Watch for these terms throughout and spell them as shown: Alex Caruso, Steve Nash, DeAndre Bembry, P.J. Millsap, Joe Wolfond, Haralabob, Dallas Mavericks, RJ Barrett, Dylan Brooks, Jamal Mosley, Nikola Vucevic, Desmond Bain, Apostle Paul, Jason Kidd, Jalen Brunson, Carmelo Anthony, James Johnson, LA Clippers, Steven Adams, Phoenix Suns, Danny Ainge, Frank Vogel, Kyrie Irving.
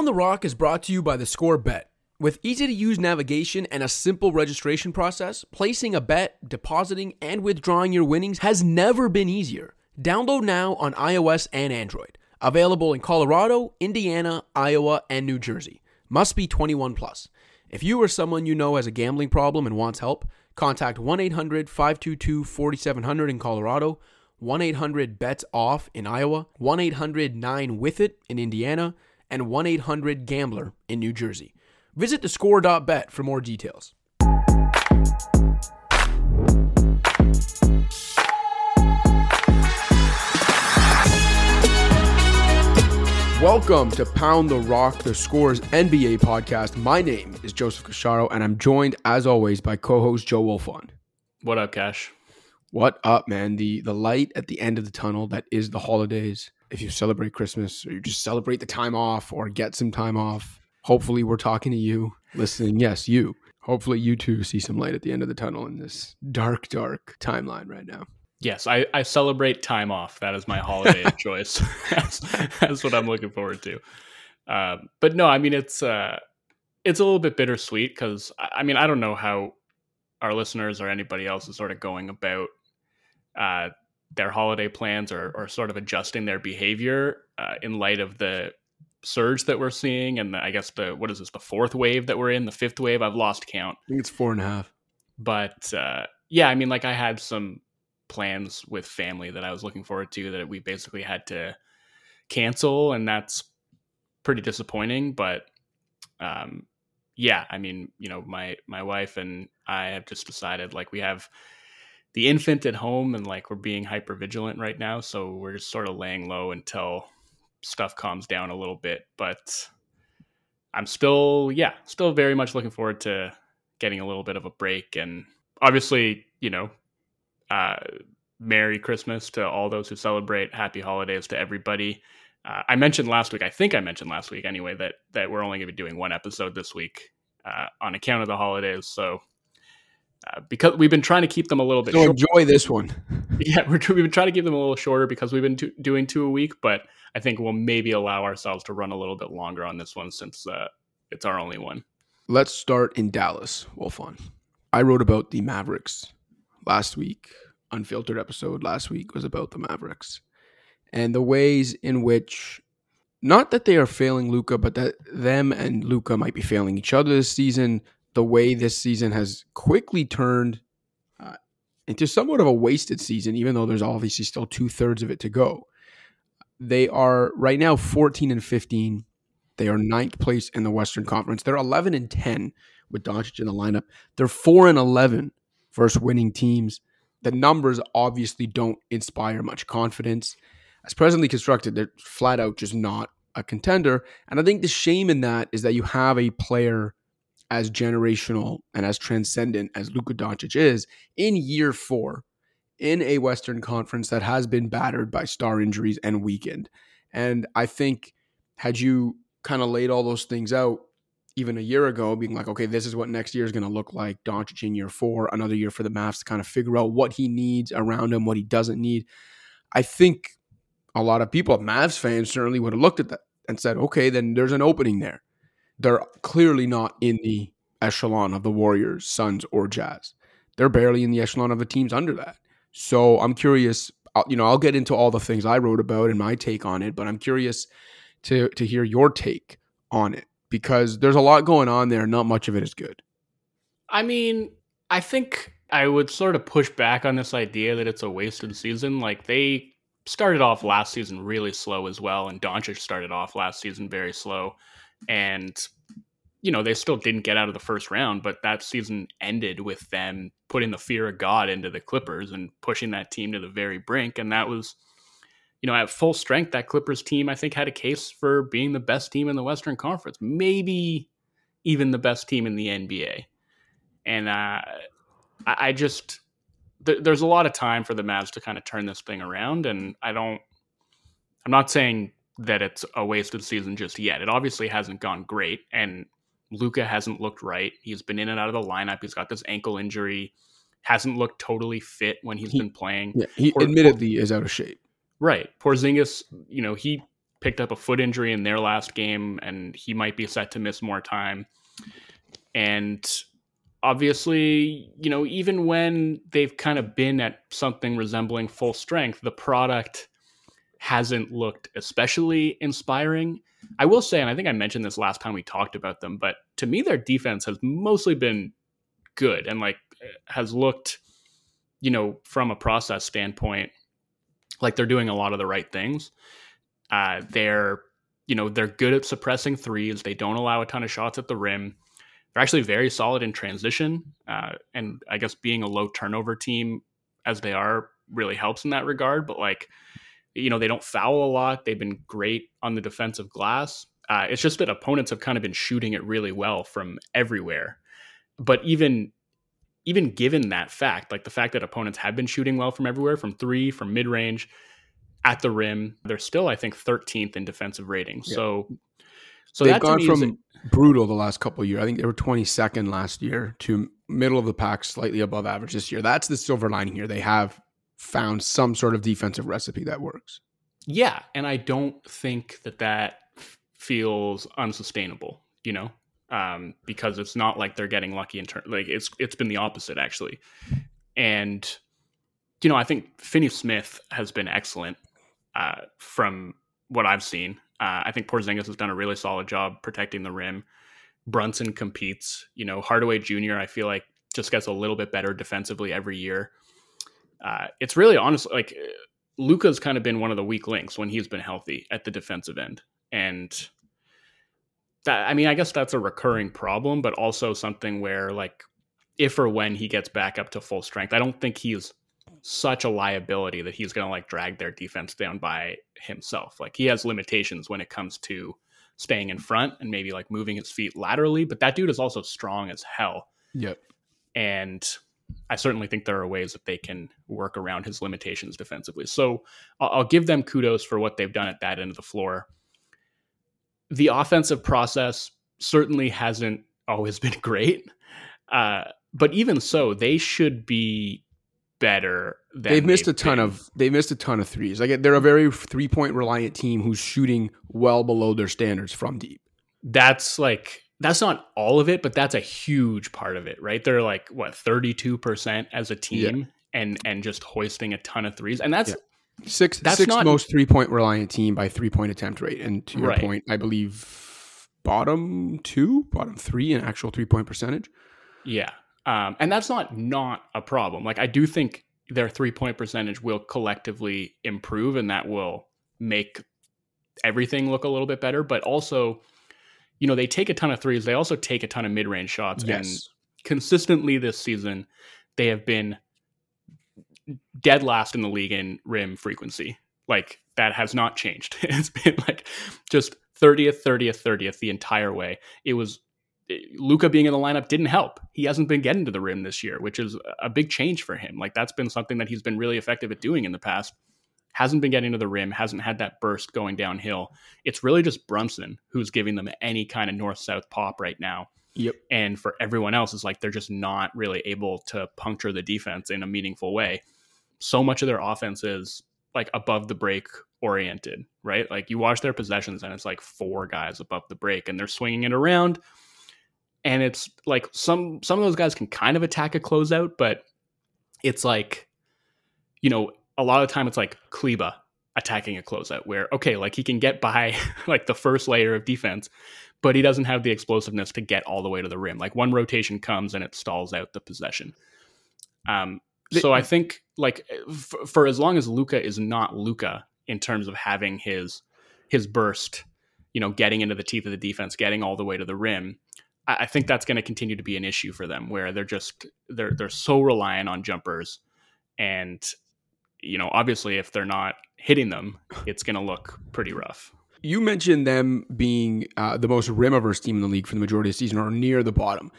Pound the Rock is brought to you by theScore Bet. With easy-to-use navigation and a simple registration process, placing a bet, depositing, and withdrawing your winnings has never been easier. Download now on iOS and Android. Available in Colorado, Indiana, Iowa, and New Jersey. Must be 21 plus. If you or someone you know has a gambling problem and wants help, contact 1-800-522-4700 in Colorado, 1-800-BETS-OFF in Iowa, 1-800-9-WITH-IT in Indiana, and 1-800-GAMBLER in New Jersey. Visit thescore.bet for more details. Welcome to Pound the Rock, the Score's NBA podcast. My name is Joseph Cacharo, and I'm joined, as always, by co-host Joe Wolfond. What up, Cash? What up, man? The light at the end of the tunnel that is the holidays. If you celebrate Christmas or you just celebrate the time off or get some time off, hopefully we're talking to you, listening. Yes, you. Hopefully you too see some light at the end of the tunnel in this dark, dark timeline right now. Yes, I celebrate time off. That is my holiday of choice. That's what I'm looking forward to. But no, I mean, it's a little bit bittersweet because, I mean, I don't know how our listeners or anybody else is sort of going about their holiday plans or sort of adjusting their behavior in light of the surge that we're seeing. And I guess the fourth wave that we're in, the fifth wave? I've lost count. I think it's 4.5. But yeah, I mean, like I had some plans with family that I was looking forward to that we basically had to cancel, and that's pretty disappointing. But yeah, I mean, you know, my wife and I have just decided, like, we have the infant at home and, like, we're being hyper vigilant right now, so we're just sort of laying low until stuff calms down a little bit. But I'm still very much looking forward to getting a little bit of a break, and obviously, you know, Merry Christmas to all those who celebrate. Happy holidays to everybody. I mentioned last week anyway, that we're only going to be doing one episode this week on account of the holidays. So because we've been trying to keep them a little bit shorter. Enjoy this one. Yeah, we've been trying to keep them a little shorter because we've been doing two a week, but I think we'll maybe allow ourselves to run a little bit longer on this one since it's our only one. Let's start in Dallas, Wolfond. I wrote about the Mavericks last week. Unfiltered episode last week was about the Mavericks and the ways in which, not that they are failing Luka, but that them and Luka might be failing each other this season. The way this season has quickly turned into somewhat of a wasted season, even though there's obviously still 2/3 of it to go. They are right now 14-15. They are 9th place in the Western Conference. They're 11-10 with Doncic in the lineup. They're 4-11 versus winning teams. The numbers obviously don't inspire much confidence. As presently constructed, they're flat out just not a contender. And I think the shame in that is that you have a player as generational and as transcendent as Luka Doncic is in year 4 in a Western Conference that has been battered by star injuries and weakened. And I think had you kind of laid all those things out even a year ago, being like, okay, this is what next year is going to look like. Doncic in year 4, another year for the Mavs to kind of figure out what he needs around him, what he doesn't need. I think a lot of people, Mavs fans, certainly would have looked at that and said, okay, then there's an opening there. They're clearly not in the echelon of the Warriors, Suns, or Jazz. They're barely in the echelon of the teams under that. So I'm curious, you know, I'll get into all the things I wrote about and my take on it, but I'm curious to hear your take on it, because there's a lot going on there. Not much of it is good. I mean, I think I would sort of push back on this idea that it's a wasted season. Like, they started off last season really slow as well, and Doncic started off last season very slow. And, you know, they still didn't get out of the first round, but that season ended with them putting the fear of God into the Clippers and pushing that team to the very brink. And that was, you know, at full strength, that Clippers team, I think, had a case for being the best team in the Western Conference, maybe even the best team in the NBA. And I just, there's a lot of time for the Mavs to kind of turn this thing around. And I'm not saying that it's a wasted season just yet. It obviously hasn't gone great. And Luka hasn't looked right. He's been in and out of the lineup. He's got this ankle injury, hasn't looked totally fit when he's been playing. Yeah, he admittedly is out of shape. Right. Porzingis, you know, he picked up a foot injury in their last game, and he might be set to miss more time. And obviously, you know, even when they've kind of been at something resembling full strength, the product hasn't looked especially inspiring. I will say, and I think I mentioned this last time we talked about them, but to me, their defense has mostly been good and like has looked, you know, from a process standpoint, like they're doing a lot of the right things. They're, you know, they're good at suppressing threes. They don't allow a ton of shots at the rim. They're actually very solid in transition. And I guess being a low turnover team as they are really helps in that regard. But like, you know, they don't foul a lot. They've been great on the defensive glass. It's just that opponents have kind of been shooting it really well from everywhere. But even given that fact, like the fact that opponents have been shooting well from everywhere, from three, from mid-range, at the rim, they're still, I think, 13th in defensive rating. Yeah. So they've gone from brutal the last couple of years. I think they were 22nd last year to middle of the pack, slightly above average this year. That's the silver lining here. They have found some sort of defensive recipe that works. Yeah, and I don't think that feels unsustainable, you know, because it's not like they're getting lucky in turn. Like it's been the opposite actually, and you know I think Finney-Smith has been excellent from what I've seen. I think Porzingis has done a really solid job protecting the rim. Brunson competes, you know. Hardaway Jr. I feel like just gets a little bit better defensively every year. It's really honestly like Luka's kind of been one of the weak links when he's been healthy at the defensive end, and that, I mean, I guess that's a recurring problem, but also something where like if or when he gets back up to full strength, I don't think he's such a liability that he's going to like drag their defense down by himself. Like he has limitations when it comes to staying in front and maybe like moving his feet laterally, but that dude is also strong as hell. Yep. And I certainly think there are ways that they can work around his limitations defensively. So I'll give them kudos for what they've done at that end of the floor. The offensive process certainly hasn't always been great. But even so, they should be better than they've missed a ton of threes. Like they're a very 3-point reliant team who's shooting well below their standards from deep. That's not all of it, but that's a huge part of it, right? They're like what, 32% as a team, yeah, and just hoisting a ton of threes. And that's sixth most 3-point reliant team by 3-point attempt rate. And to your point, I believe bottom three in actual 3-point percentage. Yeah. And that's not a problem. Like I do think their 3-point percentage will collectively improve, and that will make everything look a little bit better. But also, you know, they take a ton of threes. They also take a ton of mid-range shots. Yes. And consistently this season, they have been dead last in the league in rim frequency. Like that has not changed. It's been like just 30th the entire way. It was Luka being in the lineup didn't help. He hasn't been getting to the rim this year, which is a big change for him. Like that's been something that he's been really effective at doing in the past. Hasn't been getting to the rim, hasn't had that burst going downhill. It's really just Brunson who's giving them any kind of north-south pop right now. Yep. And for everyone else, it's like they're just not really able to puncture the defense in a meaningful way. So much of their offense is like above the break oriented, right? Like you watch their possessions and it's like four guys above the break and they're swinging it around. And it's like some of those guys can kind of attack a closeout, but it's like, you know, a lot of the time it's like Kleba attacking a closeout where, okay, like he can get by like the first layer of defense, but he doesn't have the explosiveness to get all the way to the rim. Like one rotation comes and it stalls out the possession. So I think like for as long as Luka is not Luka in terms of having his burst, you know, getting into the teeth of the defense, getting all the way to the rim, I think that's going to continue to be an issue for them where they're so reliant on jumpers. And, you know, obviously if they're not hitting them, it's going to look pretty rough. You mentioned them being the most rim-averse team in the league for the majority of the season, or near the bottom.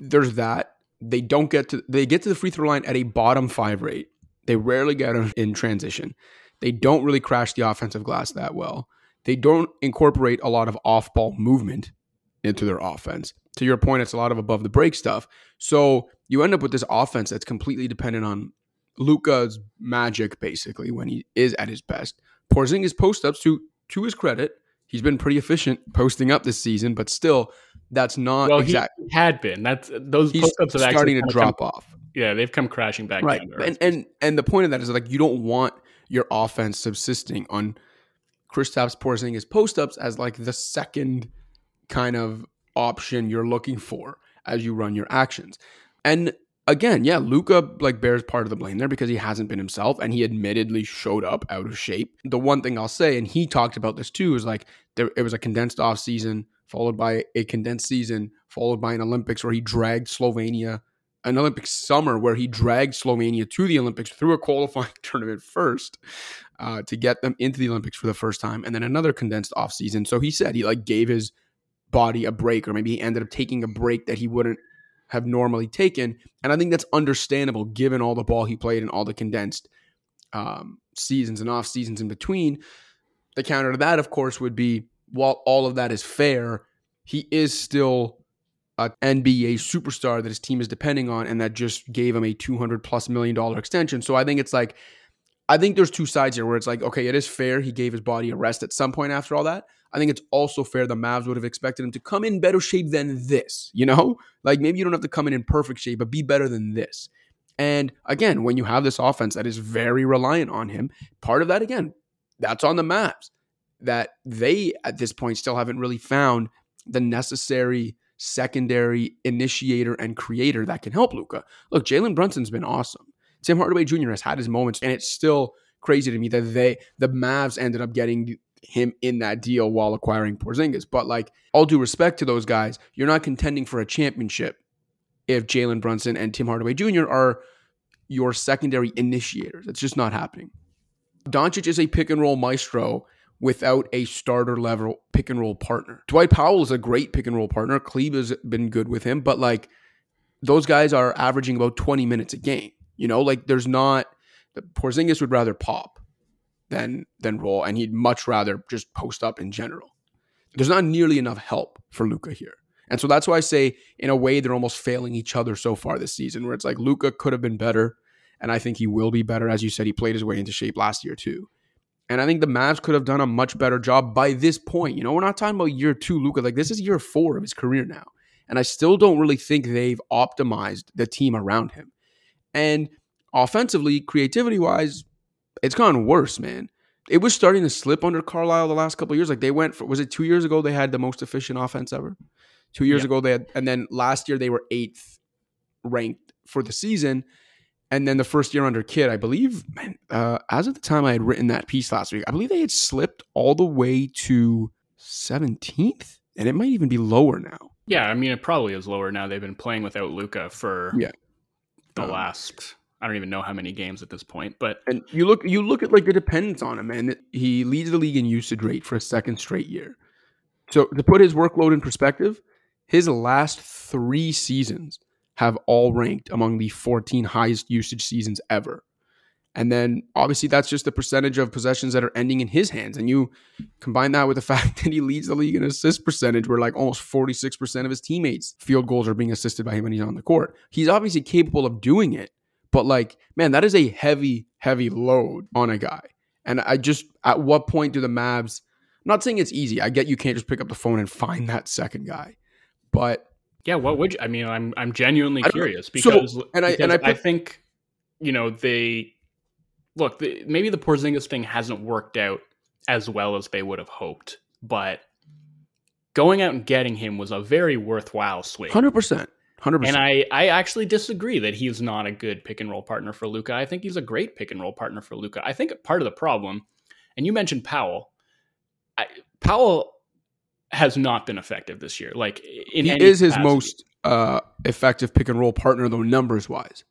There's that. They get to the free throw line at a bottom 5 rate. They rarely get them in transition. They don't really crash the offensive glass that well. They don't incorporate a lot of off-ball movement into their offense. To your point, it's a lot of above the break stuff. So you end up with this offense that's completely dependent on Luka's magic, basically, when he is at his best. Porzingis post-ups, who to his credit, he's been pretty efficient posting up this season, but still, that's not exactly. He had been. Those post-ups have starting to drop off. Yeah, they've come crashing back down to earth. And the point of that is, like, you don't want your offense subsisting on Kristaps Porzingis post-ups as like the second kind of option you're looking for as you run your actions. And again, yeah, Luka like bears part of the blame there because he hasn't been himself and he admittedly showed up out of shape. The one thing I'll say, and he talked about this too, is like it was a condensed off season followed by a condensed season followed by an Olympics where he dragged Slovenia, an Olympic summer where he dragged Slovenia to the Olympics through a qualifying tournament first to get them into the Olympics for the first time, and then another condensed off season. So he said he like gave his body a break, or maybe he ended up taking a break that he wouldn't have normally taken. And I think that's understandable given all the ball he played and all the condensed seasons and off seasons in between. The counter to that, of course, would be, while all of that is fair, he is still an NBA superstar that his team is depending on, and that just gave him a $200+ million extension. So I think it's like, I think there's two sides here where it's like, okay, it is fair. He gave his body a rest at some point after all that. I think it's also fair the Mavs would have expected him to come in better shape than this, you know? Like, maybe you don't have to come in perfect shape, but be better than this. And again, when you have this offense that is very reliant on him, part of that, again, that's on the Mavs, that they, at this point, still haven't really found the necessary secondary initiator and creator that can help Luka. Look, Jalen Brunson's been awesome. Tim Hardaway Jr. has had his moments, and it's still crazy to me that the Mavs ended up getting him in that deal while acquiring Porzingis. But like, all due respect to those guys, you're not contending for a championship if Jalen Brunson and Tim Hardaway Jr. are your secondary initiators. It's just not happening. Doncic is a pick and roll maestro without a starter level pick and roll partner. Dwight Powell is a great pick and roll partner. Klebe has been good with him, but like, those guys are averaging about 20 minutes a game. You know, like, there's not, Porzingis would rather pop than roll, and he'd much rather just post up in general. There's not nearly enough help for Luka here. And so that's why I say, in a way, they're almost failing each other so far this season, where it's like, Luka could have been better, and I think he will be better. As you said, he played his way into shape last year too. And I think the Mavs could have done a much better job by this point. You know, we're not talking about year two Luka. Like, this is year 4 of his career now. And I still don't really think they've optimized the team around him. And offensively, creativity-wise, it's gone worse, man. It was starting to slip under Carlisle the last couple of years. Like, they went for, was it 2 years ago they had the most efficient offense ever? 2 years ago they had, and then last year they were 8th ranked for the season. And then the first year under Kidd, I believe, man, as of the time I had written that piece last week, I believe they had slipped all the way to 17th, and it might even be lower now. Yeah, I mean, it probably is lower now. They've been playing without Luka for the last, I don't even know how many games at this point, but and you look at like the dependence on him, and he leads the league in usage rate for a second straight year. So to put his workload in perspective, his last 3 seasons have all ranked among the 14 highest usage seasons ever. And then obviously that's just the percentage of possessions that are ending in his hands. And you combine that with the fact that he leads the league in assist percentage, where like almost 46% of his teammates' field goals are being assisted by him when he's on the court. He's obviously capable of doing it. But like, man, that is a heavy, heavy load on a guy. And I just, at what point do the Mavs, I'm not saying it's easy. I get you can't just pick up the phone and find that second guy. But yeah, what would you, I mean, I'm genuinely curious because, so, I think, you know, they, look, maybe the Porzingis thing hasn't worked out as well as they would have hoped, but going out and getting him was a very worthwhile swing. 100%. 100%. And I actually disagree that he's not a good pick and roll partner for Luka. I think he's a great pick and roll partner for Luka. I think part of the problem, and you mentioned Powell, Powell has not been effective this year. Like, in he is his most effective pick and roll partner, though, numbers wise.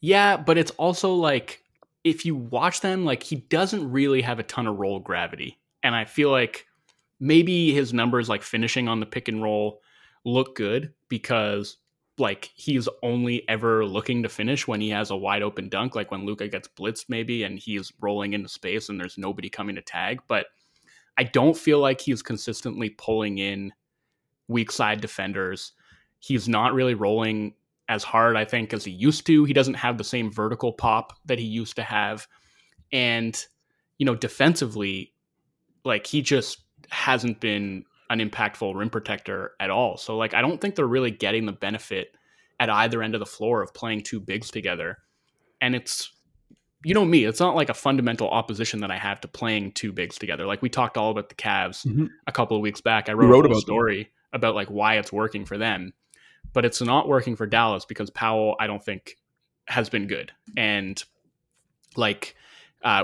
Yeah, but it's also like, if you watch them, like, he doesn't really have a ton of roll gravity, and I feel like maybe his numbers, like finishing on the pick and roll, look good because, like, he's only ever looking to finish when he has a wide open dunk, like when Luka gets blitzed maybe and he's rolling into space and there's nobody coming to tag. But I don't feel like he's consistently pulling in weak side defenders. He's not really rolling as hard, I think, as he used to. He doesn't have the same vertical pop that he used to have. And, you know, defensively, like he just hasn't been an impactful rim protector at all. So like, I don't think they're really getting the benefit at either end of the floor of playing two bigs together. And it's, you know me, it's not like a fundamental opposition that I have to playing two bigs together. Like we talked all about the Cavs a couple of weeks back. I wrote a story about like why it's working for them, but it's not working for Dallas because Powell, I don't think has been good. And like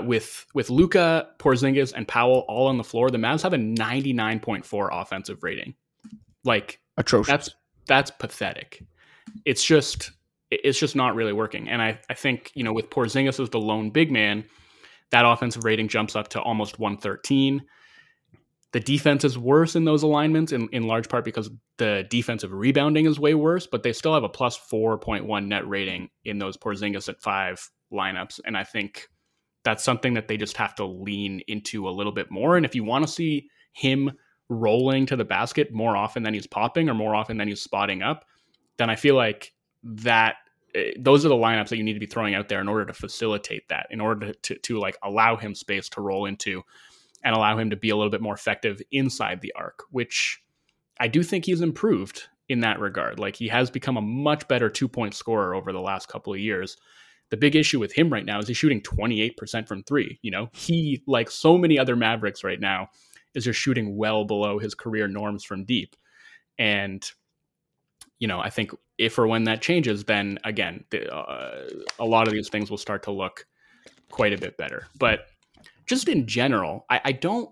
with Luka, Porzingis and Powell all on the floor, the Mavs have a 99.4 offensive rating. Like atrocious. That's pathetic. It's just not really working. And I think, you know, with Porzingis as the lone big man, that offensive rating jumps up to almost 113. The defense is worse in those alignments, in large part because the defensive rebounding is way worse, but they still have a plus 4.1 net rating in those Porzingis at 5 lineups. And I think that's something that they just have to lean into a little bit more. And if you want to see him rolling to the basket more often than he's popping or more often than he's spotting up, then I feel like that those are the lineups that you need to be throwing out there in order to facilitate that, in order to like allow him space to roll into and allow him to be a little bit more effective inside the arc, which I do think he's improved in that regard. Like he has become a much better 2-point scorer over the last couple of years. The big issue with him right now is he's shooting 28% from three. You know, he, like so many other Mavericks right now, is just shooting well below his career norms from deep. And, you know, I think if or when that changes, then again, a lot of these things will start to look quite a bit better. But just in general, I don't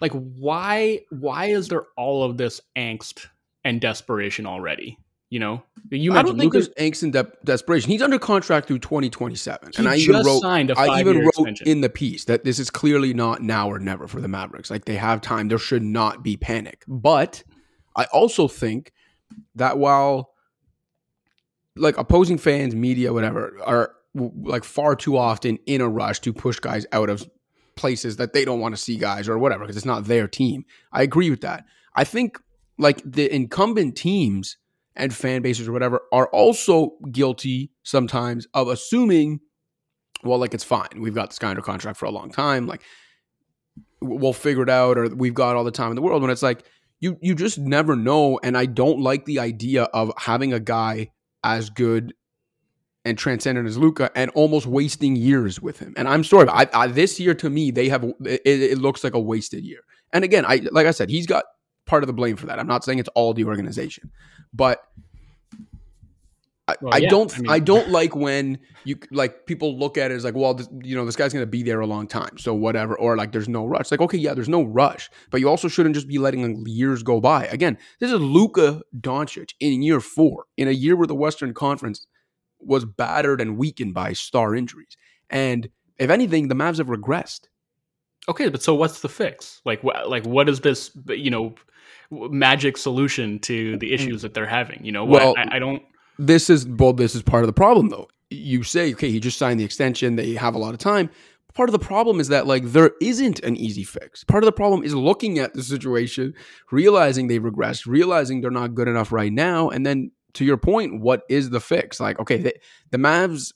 like why is there all of this angst and desperation already? You know, I don't think there's angst and desperation. He's under contract through 2027. And I even wrote in the piece that this is clearly not now or never for the Mavericks. Like they have time. There should not be panic. But I also think that while like opposing fans, media, whatever, are like far too often in a rush to push guys out of places that they don't want to see guys or whatever, because it's not their team. I agree with that. I think like the incumbent teams and fan bases or whatever are also guilty sometimes of assuming, well, like it's fine. We've got this guy under contract for a long time. Like we'll figure it out, or we've got all the time in the world, when it's like you just never know. And I don't like the idea of having a guy as good and transcendent as Luka and almost wasting years with him. And I'm sorry, but this year to me, it looks like a wasted year. And again, like I said, he's got part of the blame for that. I'm not saying it's all the organization, but I don't like when you like people look at it as like, well, this, you know, this guy's going to be there a long time, so whatever, or like there's no rush. Like, okay, yeah, there's no rush, but you also shouldn't just be letting years go by. Again, this is Luka Doncic in year 4, in a year where the Western Conference was battered and weakened by star injuries. And if anything, the Mavs have regressed. Okay, but so what's the fix? Like, what is this, you know, magic solution to the issues that they're having? You know, well, I don't. This is part of the problem, though. You say, okay, he just signed the extension. They have a lot of time. Part of the problem is that, like, there isn't an easy fix. Part of the problem is looking at the situation, realizing they've regressed, realizing they're not good enough right now. And then, to your point, what is the fix? Like, okay, the Mavs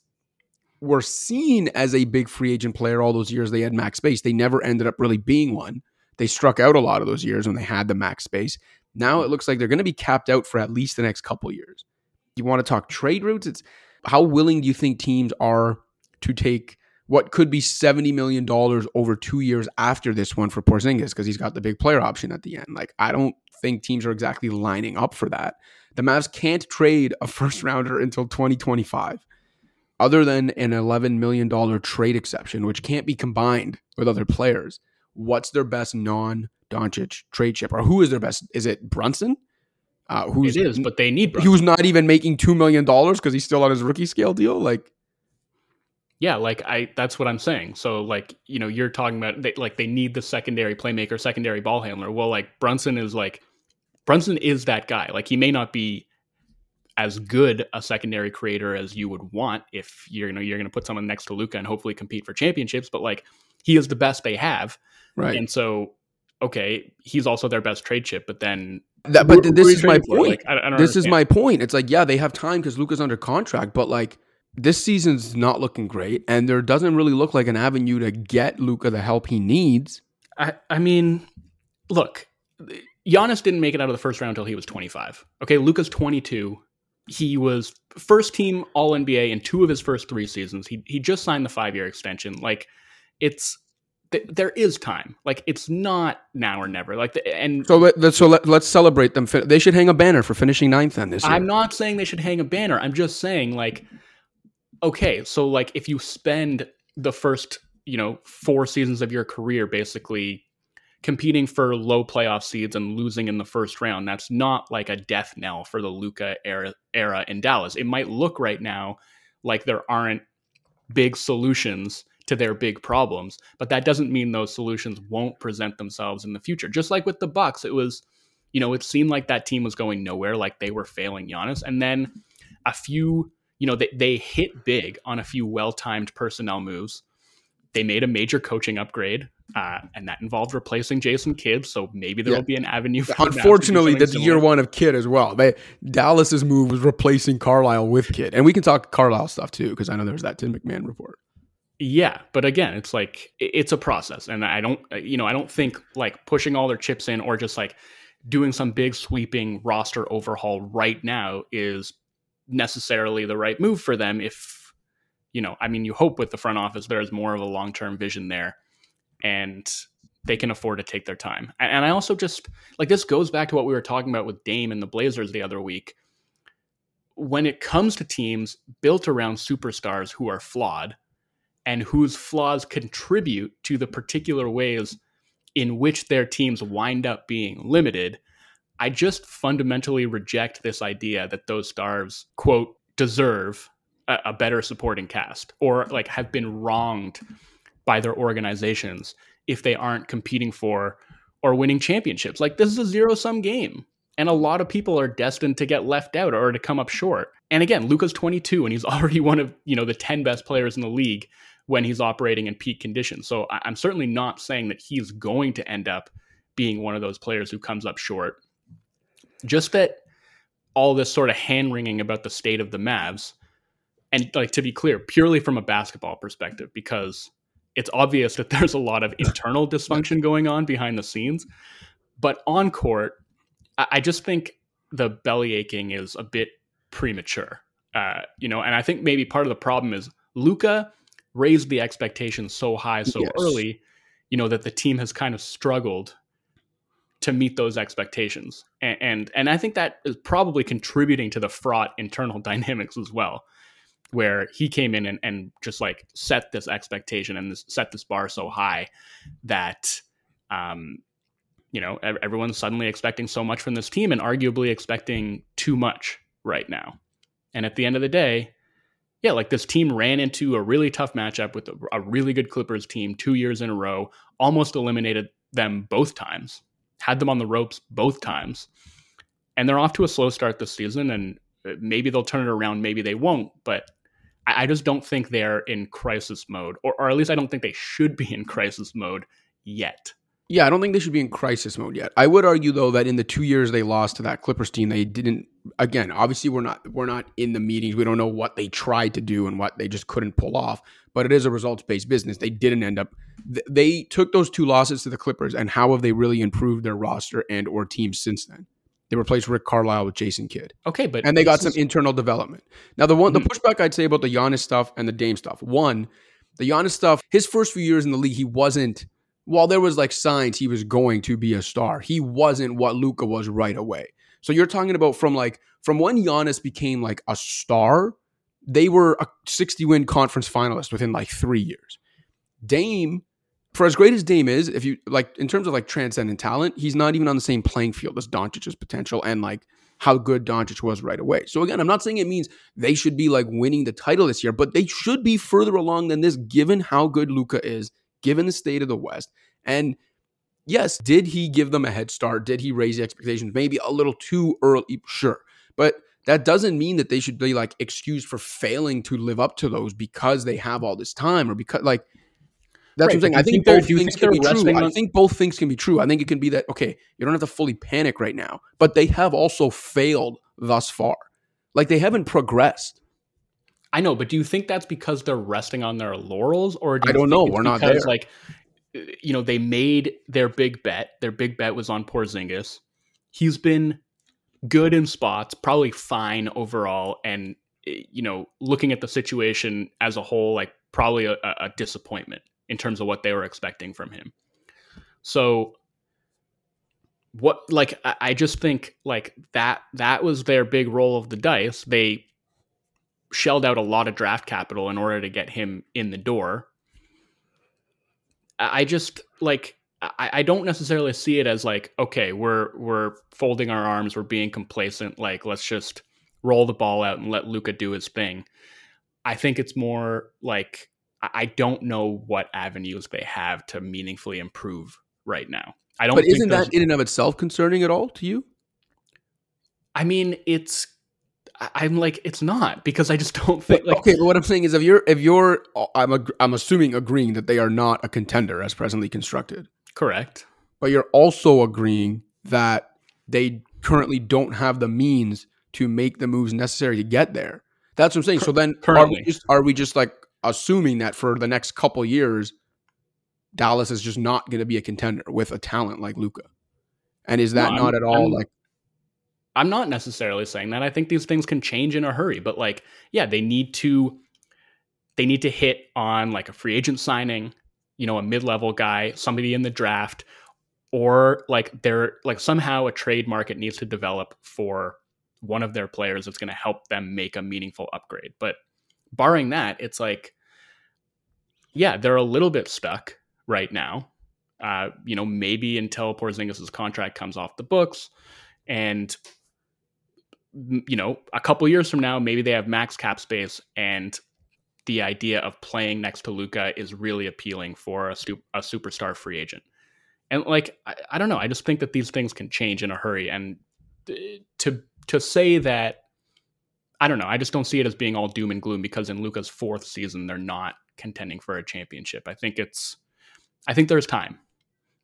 were seen as a big free agent player all those years they had max space. They never ended up really being one. They struck out a lot of those years when they had the max space. Now it looks like they're going to be capped out for at least the next couple years. You want to talk trade routes? It's how willing do you think teams are to take what could be $70 million over 2 years after this one for Porzingis, because he's got the big player option at the end. Like, I don't think teams are exactly lining up for that. The Mavs can't trade a first rounder until 2025. Other than an $11 million trade exception, which can't be combined with other players, what's their best non-Doncic trade chip? Or who is their best? Is it Brunson? But they need Brunson. Who's not even making $2 million because he's still on his rookie scale deal? Like, yeah, like that's what I'm saying. So, like, you know, you're talking about, they need the secondary playmaker, secondary ball handler. Well, like, Brunson is that guy. Like, he may not be as good a secondary creator as you would want if you're going to put someone next to Luka and hopefully compete for championships, but like he is the best they have. Right. And so, okay, he's also their best trade chip, but then this is my point. Like, I don't understand. Is my point. It's like, yeah, they have time because Luka's under contract, but like this season's not looking great and there doesn't really look like an avenue to get Luka the help he needs. I mean, look, Giannis didn't make it out of the first round until he was 25. Okay, Luka's 22. He was first team All-NBA in two of his first three seasons. He just signed the 5-year extension. Like, it's there is time. Like, it's not now or never. Like, let's celebrate them. They should hang a banner for finishing 9th on this year. I'm not saying they should hang a banner. I'm just saying, like, okay, so like if you spend the first, you know, 4 seasons of your career basically competing for low playoff seeds and losing in the first round, that's not like a death knell for the Luka era in Dallas. It might look right now like there aren't big solutions to their big problems, but that doesn't mean those solutions won't present themselves in the future. Just like with the Bucks, it was, you know, it seemed like that team was going nowhere, like they were failing Giannis. And then a few, you know, they hit big on a few well-timed personnel moves. They made a major coaching upgrade, and that involved replacing Jason Kidd. So maybe there will be an avenue for that. Unfortunately, that's year one of Kidd as well. Dallas's move was replacing Carlisle with Kidd. And we can talk Carlisle stuff too, because I know there was that Tim McMahon report. Yeah. But again, it's like, it's a process. And I don't think like pushing all their chips in or just like doing some big sweeping roster overhaul right now is necessarily the right move for them if, you know, I mean, you hope with the front office there is more of a long-term vision there and they can afford to take their time. And I also just, like, this goes back to what we were talking about with Dame and the Blazers the other week. When it comes to teams built around superstars who are flawed and whose flaws contribute to the particular ways in which their teams wind up being limited, I just fundamentally reject this idea that those stars, quote, deserve a better supporting cast or like have been wronged by their organizations if they aren't competing for or winning championships. Like, this is a zero-sum game and a lot of people are destined to get left out or to come up short. And again, Luka's 22 and he's already one of, you know, the 10 best players in the league when he's operating in peak conditions. So I'm certainly not saying that he's going to end up being one of those players who comes up short. Just that all this sort of hand-wringing about the state of the Mavs. And like, to be clear, purely from a basketball perspective, because it's obvious that there's a lot of internal dysfunction going on behind the scenes. But on court, I just think the belly aching is a bit premature, you know, and I think maybe part of the problem is Luka raised the expectations so high so early, you know, that the team has kind of struggled to meet those expectations. And I think that is probably contributing to the fraught internal dynamics as well, where he came in and just like set this expectation and set this bar so high that, you know, everyone's suddenly expecting so much from this team and arguably expecting too much right now. And at the end of the day, yeah, like this team ran into a really tough matchup with a really good Clippers team 2 years in a row, almost eliminated them both times, had them on the ropes both times. And they're off to a slow start this season, and maybe they'll turn it around, maybe they won't, but I just don't think they're in crisis mode, or at least I don't think they should be in crisis mode yet. Yeah, I don't think they should be in crisis mode yet. I would argue, though, that in the 2 years they lost to that Clippers team, they didn't. Again, obviously, we're not in the meetings. We don't know what they tried to do and what they just couldn't pull off. But it is a results-based business. They didn't end up. They took those 2 losses to the Clippers, and how have they really improved their roster and or team since then? They replaced Rick Carlisle with Jason Kidd. Okay, but and they got some internal development. Now, the pushback I'd say about the Giannis stuff and the Dame stuff. One, the Giannis stuff, his first few years in the league, he wasn't. While there was like signs he was going to be a star, he wasn't what Luka was right away. So you're talking about from when Giannis became like a star, they were a 60-win conference finalist within like 3 years. Dame, for as great as Dame is, if you like in terms of like transcendent talent, he's not even on the same playing field as Doncic's potential and like how good Doncic was right away. So again, I'm not saying it means they should be like winning the title this year, but they should be further along than this, given how good Luka is, given the state of the West. And yes, did he give them a head start? Did he raise the expectations? Maybe a little too early, sure. But that doesn't mean that they should be like excused for failing to live up to those because they have all this time or because like. That's right, what I'm saying. I think both things can be true. I think it can be that, okay, you don't have to fully panic right now, but they have also failed thus far. Like, they haven't progressed. I know, but do you think that's because they're resting on their laurels? Or do you I don't think know. We're not there. Like, you know, they made their big bet. Their big bet was on Porzingis. He's been good in spots, probably fine overall. And, you know, looking at the situation as a whole, like probably a disappointment in terms of what they were expecting from him. So what, like, I just think like that was their big roll of the dice. They shelled out a lot of draft capital in order to get him in the door. I just like, I don't necessarily see it as like, okay, we're folding our arms. We're being complacent. Like, let's just roll the ball out and let Luka do his thing. I think it's more like, I don't know what avenues they have to meaningfully improve right now. I don't. But isn't that in and of itself concerning at all to you? I mean, I'm like, it's not, because I just don't think. Like, okay, but what I'm saying is, if you're, I'm assuming agreeing that they are not a contender as presently constructed. Correct. But you're also agreeing that they currently don't have the means to make the moves necessary to get there. That's what I'm saying. So then, are we just like assuming that for the next couple years, Dallas is just not going to be a contender with a talent like Luka? And is that not at all like? I'm not necessarily saying that. I think these things can change in a hurry, but like, yeah, they need to hit on like a free agent signing, you know, a mid-level guy, somebody in the draft, or like they're like somehow a trade market needs to develop for one of their players that's going to help them make a meaningful upgrade. But barring that, it's like, yeah, they're a little bit stuck right now. You know, maybe until Porzingis's contract comes off the books, and you know, a couple years from now, maybe they have max cap space, and the idea of playing next to Luka is really appealing for a superstar free agent. And like, I don't know. I just think that these things can change in a hurry. And to say that, I don't know. I just don't see it as being all doom and gloom, because in Luka's fourth season, they're not contending for a championship. I think there's time.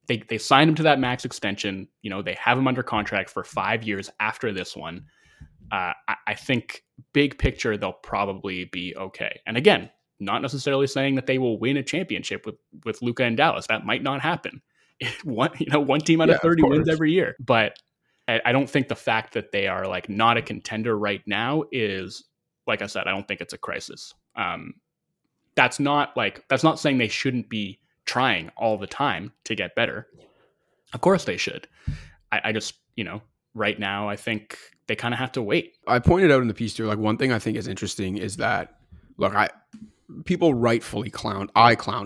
They signed him to that max extension. You know, they have him under contract for 5 years after this one. I think big picture, they'll probably be okay. And again, not necessarily saying that they will win a championship with Luka and Dallas. That might not happen. One team out of 30 wins every year. But I don't think the fact that they are like not a contender right now is, like I said, I don't think it's a crisis. That's not saying they shouldn't be trying all the time to get better. Of course they should. I just, you know, right now, I think they kind of have to wait. I pointed out in the piece too, like one thing I think is interesting is that, look, people rightfully clowned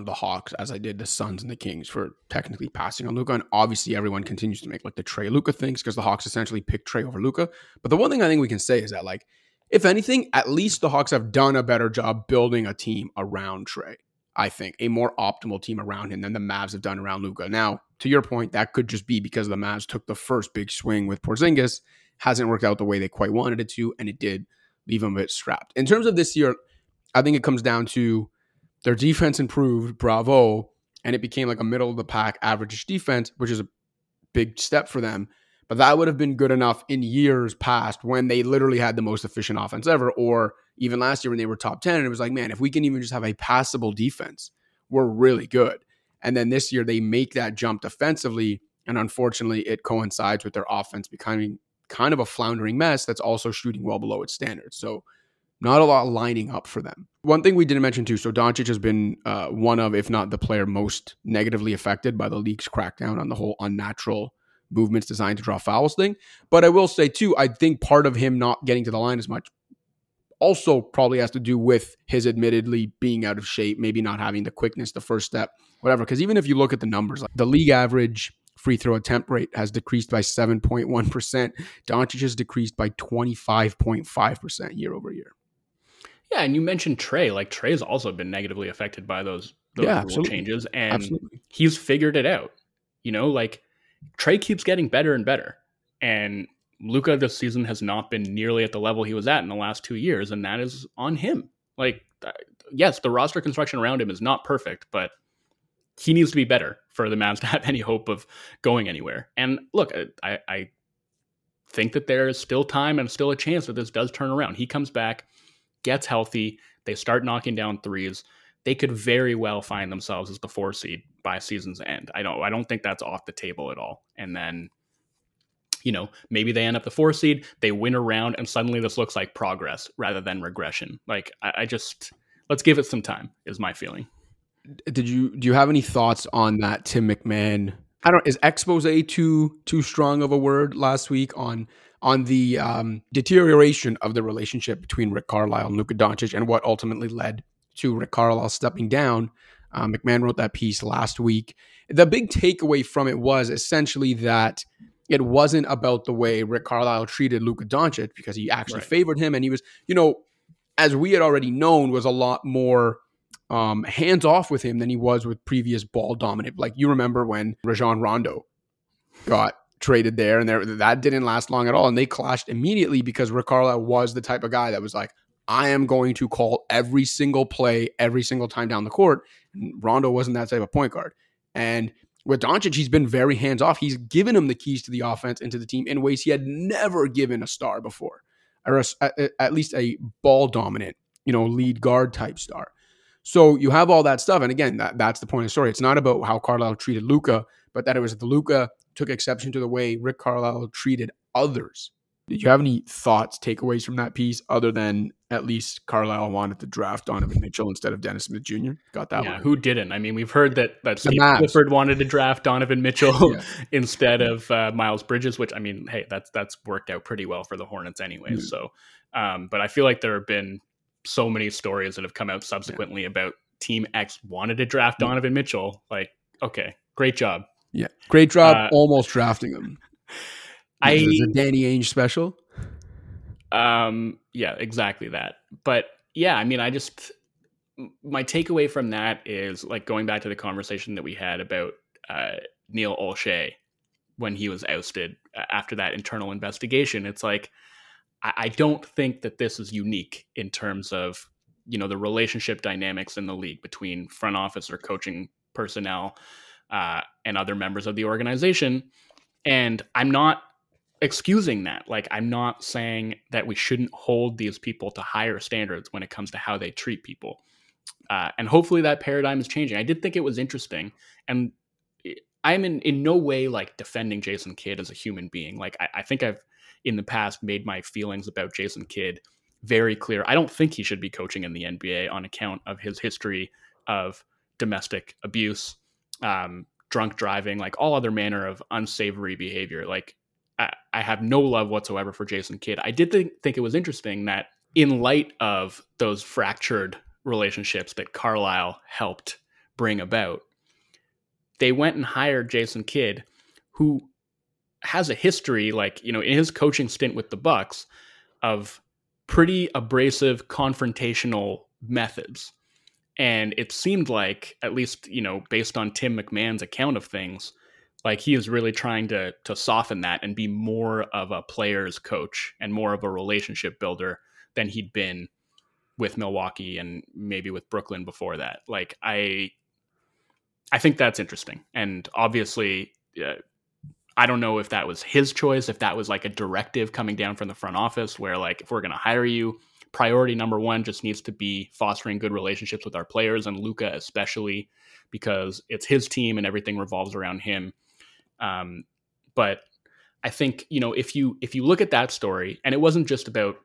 the Hawks, as I did the Suns and the Kings, for technically passing on Luka. And obviously everyone continues to make like the Trae Luka things, because the Hawks essentially picked Trae over Luka. But the one thing I think we can say is that, like, if anything, at least the Hawks have done a better job building a team around Trae. I think a more optimal team around him than the Mavs have done around Luka. Now, to your point, that could just be because the Mavs took the first big swing with Porzingis, hasn't worked out the way they quite wanted it to, and it did leave them a bit strapped. In terms of this year, I think it comes down to their defense improved, bravo, and it became like a middle-of-the-pack average defense, which is a big step for them. But that would have been good enough in years past when they literally had the most efficient offense ever, or even last year when they were top 10, and it was like, man, if we can even just have a passable defense, we're really good. And then this year they make that jump defensively, and unfortunately it coincides with their offense becoming kind of a floundering mess that's also shooting well below its standards. So not a lot lining up for them. One thing we didn't mention too, so Doncic has been one of, if not the player most negatively affected by the league's crackdown on the whole unnatural movements designed to draw fouls thing. But I will say too, I think part of him not getting to the line as much also probably has to do with his admittedly being out of shape, maybe not having the quickness, the first step, whatever. Because even if you look at the numbers, like the league average free throw attempt rate has decreased by 7.1%. Doncic has decreased by 25.5% year over year. Yeah, and you mentioned Trae. Like, Trae's also been negatively affected by those rule changes, and he's figured it out. You know, like, Trae keeps getting better and better, and Luka this season has not been nearly at the level he was at in the last 2 years, and that is on him. Like, yes, the roster construction around him is not perfect, but he needs to be better for the Mavs to have any hope of going anywhere. And look, I think that there is still time and still a chance that this does turn around. He comes back, gets healthy, they start knocking down threes. They could very well find themselves as the 4 seed by season's end. I don't think that's off the table at all. And then, you know, maybe they end up the 4 seed, they win a round, and suddenly this looks like progress rather than regression. Like, I just, let's give it some time is my feeling. Do you have any thoughts on that, Tim McMahon? Is expose too strong of a word last week on the deterioration of the relationship between Rick Carlisle and Luka Doncic and what ultimately led to Rick Carlisle stepping down? McMahon wrote that piece last week. The big takeaway from it was essentially that it wasn't about the way Rick Carlisle treated Luka Doncic, because he actually favored him, and he was, you know, as we had already known, was a lot more hands off with him than he was with previous ball dominant. Like, you remember when Rajon Rondo got traded there, and that didn't last long at all, and they clashed immediately because Rick Carlisle was the type of guy that was like, I am going to call every single play every single time down the court. And Rondo wasn't that type of point guard. And with Doncic, he's been very hands off. He's given him the keys to the offense and to the team in ways he had never given a star before, or at least a ball dominant, you know, lead guard type star. So you have all that stuff. And again, that's the point of the story. It's not about how Carlisle treated Luka, but that it was the Luka took exception to the way Rick Carlisle treated others. Did you have any thoughts, takeaways from that piece, other than at least Carlisle wanted to draft Donovan Mitchell instead of Dennis Smith Jr.? Got that one. Who didn't? I mean, we've heard that Steve Clifford wanted to draft Donovan Mitchell instead of Miles Bridges, which, I mean, hey, that's worked out pretty well for the Hornets anyway. Mm-hmm. So, but I feel like there have been so many stories that have come out subsequently about Team X wanted to draft Donovan Mitchell. Like, okay, great job. Yeah, great job almost drafting him. Is it Danny Ainge special? Yeah, exactly that. But yeah, I mean, my takeaway from that is, like, going back to the conversation that we had about Neil Olshay when he was ousted after that internal investigation. It's like, I don't think that this is unique in terms of, you know, the relationship dynamics in the league between front office or coaching personnel and other members of the organization. And I'm not excusing that. Like, I'm not saying that we shouldn't hold these people to higher standards when it comes to how they treat people. And hopefully that paradigm is changing. I did think it was interesting. And I'm in no way, like, defending Jason Kidd as a human being. Like, I think I've in the past made my feelings about Jason Kidd very clear. I don't think he should be coaching in the NBA on account of his history of domestic abuse, drunk driving, like all other manner of unsavory behavior. Like, I have no love whatsoever for Jason Kidd. I did think it was interesting that in light of those fractured relationships that Carlisle helped bring about, they went and hired Jason Kidd, who has a history, like, you know, in his coaching stint with the Bucks, of pretty abrasive, confrontational methods. And it seemed like, at least, you know, based on Tim McMahon's account of things, like, he is really trying to soften that and be more of a player's coach and more of a relationship builder than he'd been with Milwaukee and maybe with Brooklyn before that. Like, I think that's interesting. And obviously, I don't know if that was his choice, if that was like a directive coming down from the front office where, like, if we're going to hire you, priority number one just needs to be fostering good relationships with our players, and Luka especially, because it's his team and everything revolves around him. But I think, you know, if you look at that story, and it wasn't just about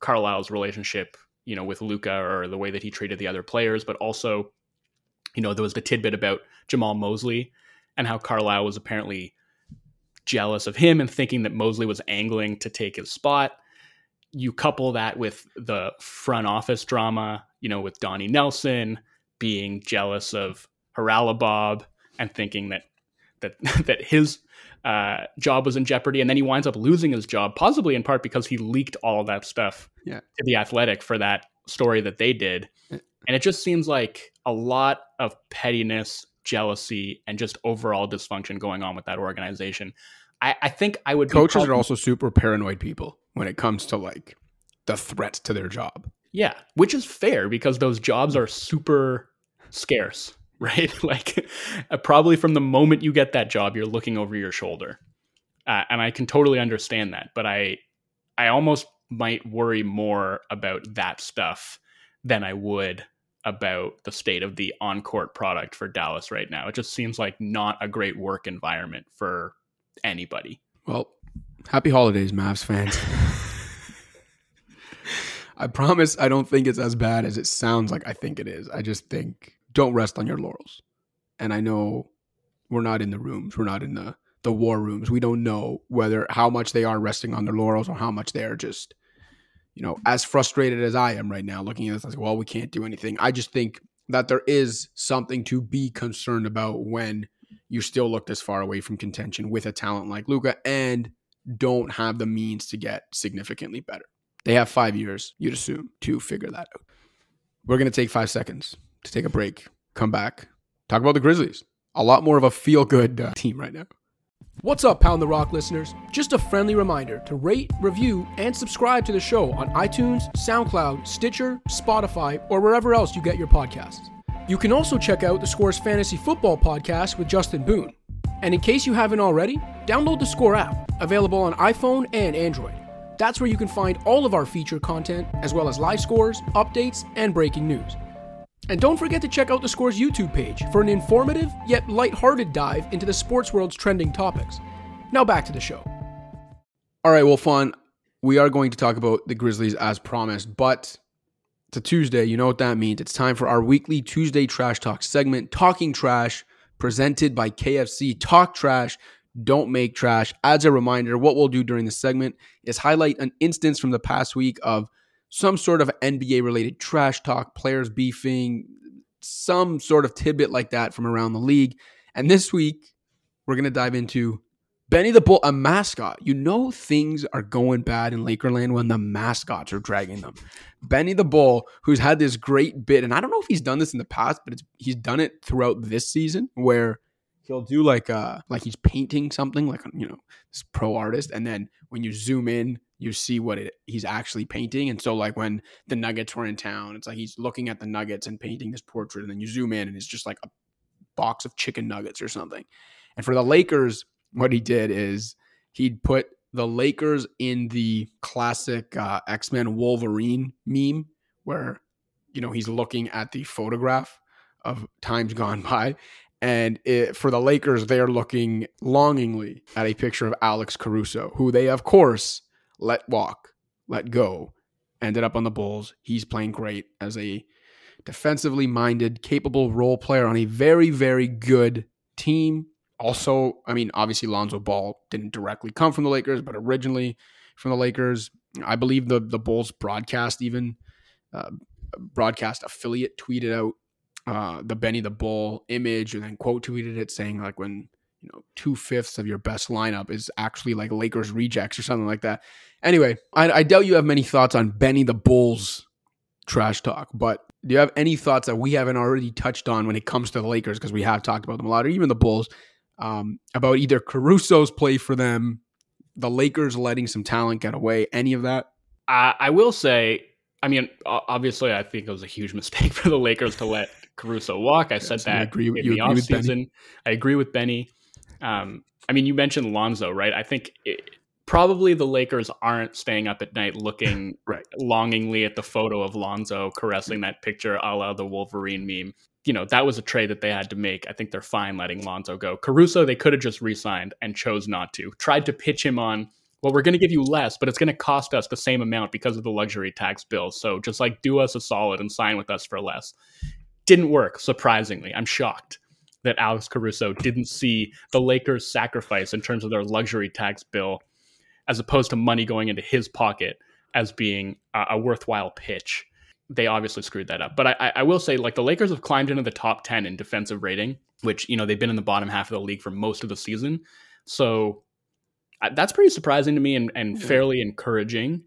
Carlisle's relationship, you know, with Luka or the way that he treated the other players, but also, you know, there was the tidbit about Jamal Mosley and how Carlisle was apparently jealous of him and thinking that Mosley was angling to take his spot. You couple that with the front office drama, you know, with Donnie Nelson being jealous of Haralabob and thinking that his job was in jeopardy, and then he winds up losing his job, possibly in part because he leaked all that stuff to The Athletic for that story that they did. Yeah. And it just seems like a lot of pettiness, jealousy, and just overall dysfunction going on with that organization. I think I would... Coaches are also super paranoid people when it comes to, like, the threats to their job. Yeah, which is fair, because those jobs are super scarce, right? Like, probably from the moment you get that job, you're looking over your shoulder. And I can totally understand that, but I almost might worry more about that stuff than I would about the state of the on-court product for Dallas right now. It just seems like not a great work environment for anybody. Well, happy holidays, Mavs fans. I promise I don't think it's as bad as it sounds like I think it is. I just think don't rest on your laurels. And I know we're not in the rooms. We're not in the war rooms. We don't know whether how much they are resting on their laurels or how much they are just, you know, as frustrated as I am right now looking at this, I was like, well, we can't do anything. I just think that there is something to be concerned about when you still look this far away from contention with a talent like Luka and don't have the means to get significantly better. They have 5 years, you'd assume, to figure that out. We're going to take 5 seconds to take a break, come back, talk about the Grizzlies. A lot more of a feel-good team right now. What's up, Pound the Rock listeners? Just a friendly reminder to rate, review, and subscribe to the show on iTunes, SoundCloud, Stitcher, Spotify, or wherever else you get your podcasts. You can also check out The Score's Fantasy Football Podcast with Justin Boone. And in case you haven't already, download the Score app, available on iPhone and Android. That's where you can find all of our feature content, as well as live scores, updates, and breaking news. And don't forget to check out The Score's YouTube page for an informative yet lighthearted dive into the sports world's trending topics. Now back to the show. All right, Wolfond, we are going to talk about the Grizzlies as promised, but it's a Tuesday. You know what that means. It's time for our weekly Tuesday Trash Talk segment, Talking Trash, presented by KFC. Talk Trash, don't make trash. As a reminder, what we'll do during the segment is highlight an instance from the past week of some sort of NBA-related trash talk, players beefing, some sort of tidbit like that from around the league. And this week, we're going to dive into Benny the Bull, a mascot. You know things are going bad in Lakerland when the mascots are dragging them. Benny the Bull, who's had this great bit, and I don't know if he's done this in the past, but he's done it throughout this season, where he'll do like he's painting something, like, you know, this pro artist, and then when you zoom in, you see what he's actually painting. And so like when the Nuggets were in town, it's like he's looking at the Nuggets and painting this portrait. And then you zoom in and it's just like a box of chicken nuggets or something. And for the Lakers, what he did is he'd put the Lakers in the classic X-Men Wolverine meme where, you know, he's looking at the photograph of times gone by. And for the Lakers, they're looking longingly at a picture of Alex Caruso, who they, of course, let walk, let go, ended up on the Bulls. He's playing great as a defensively minded, capable role player on a very, very good team. Also, I mean, obviously Lonzo Ball didn't directly come from the Lakers, but originally from the Lakers. I believe the Bulls broadcast broadcast affiliate tweeted out the Benny the Bull image and then quote tweeted it saying like when, you know, 2/5 of your best lineup is actually like Lakers rejects or something like that. Anyway, I doubt you have many thoughts on Benny the Bull's trash talk, but do you have any thoughts that we haven't already touched on when it comes to the Lakers? Because we have talked about them a lot, or even the Bulls, about either Caruso's play for them, the Lakers letting some talent get away, any of that? I will say, I mean, obviously, I think it was a huge mistake for the Lakers to let Caruso walk. I said that I agree with, in the offseason. I agree with Benny. I mean, you mentioned Lonzo, right? I think probably the Lakers aren't staying up at night looking right, longingly at the photo of Lonzo caressing that picture a la the Wolverine meme. You know, that was a trade that they had to make. I think they're fine letting Lonzo go. Caruso, they could have just re-signed and chose not to. Tried to pitch him on, well, we're going to give you less, but it's going to cost us the same amount because of the luxury tax bill. So just like do us a solid and sign with us for less. Didn't work, surprisingly. I'm shocked that Alex Caruso didn't see the Lakers' sacrifice in terms of their luxury tax bill, as opposed to money going into his pocket, as being a worthwhile pitch. They obviously screwed that up. But I will say, like, the Lakers have climbed into the top 10 in defensive rating, which, you know, they've been in the bottom half of the league for most of the season. So that's pretty surprising to me and fairly encouraging.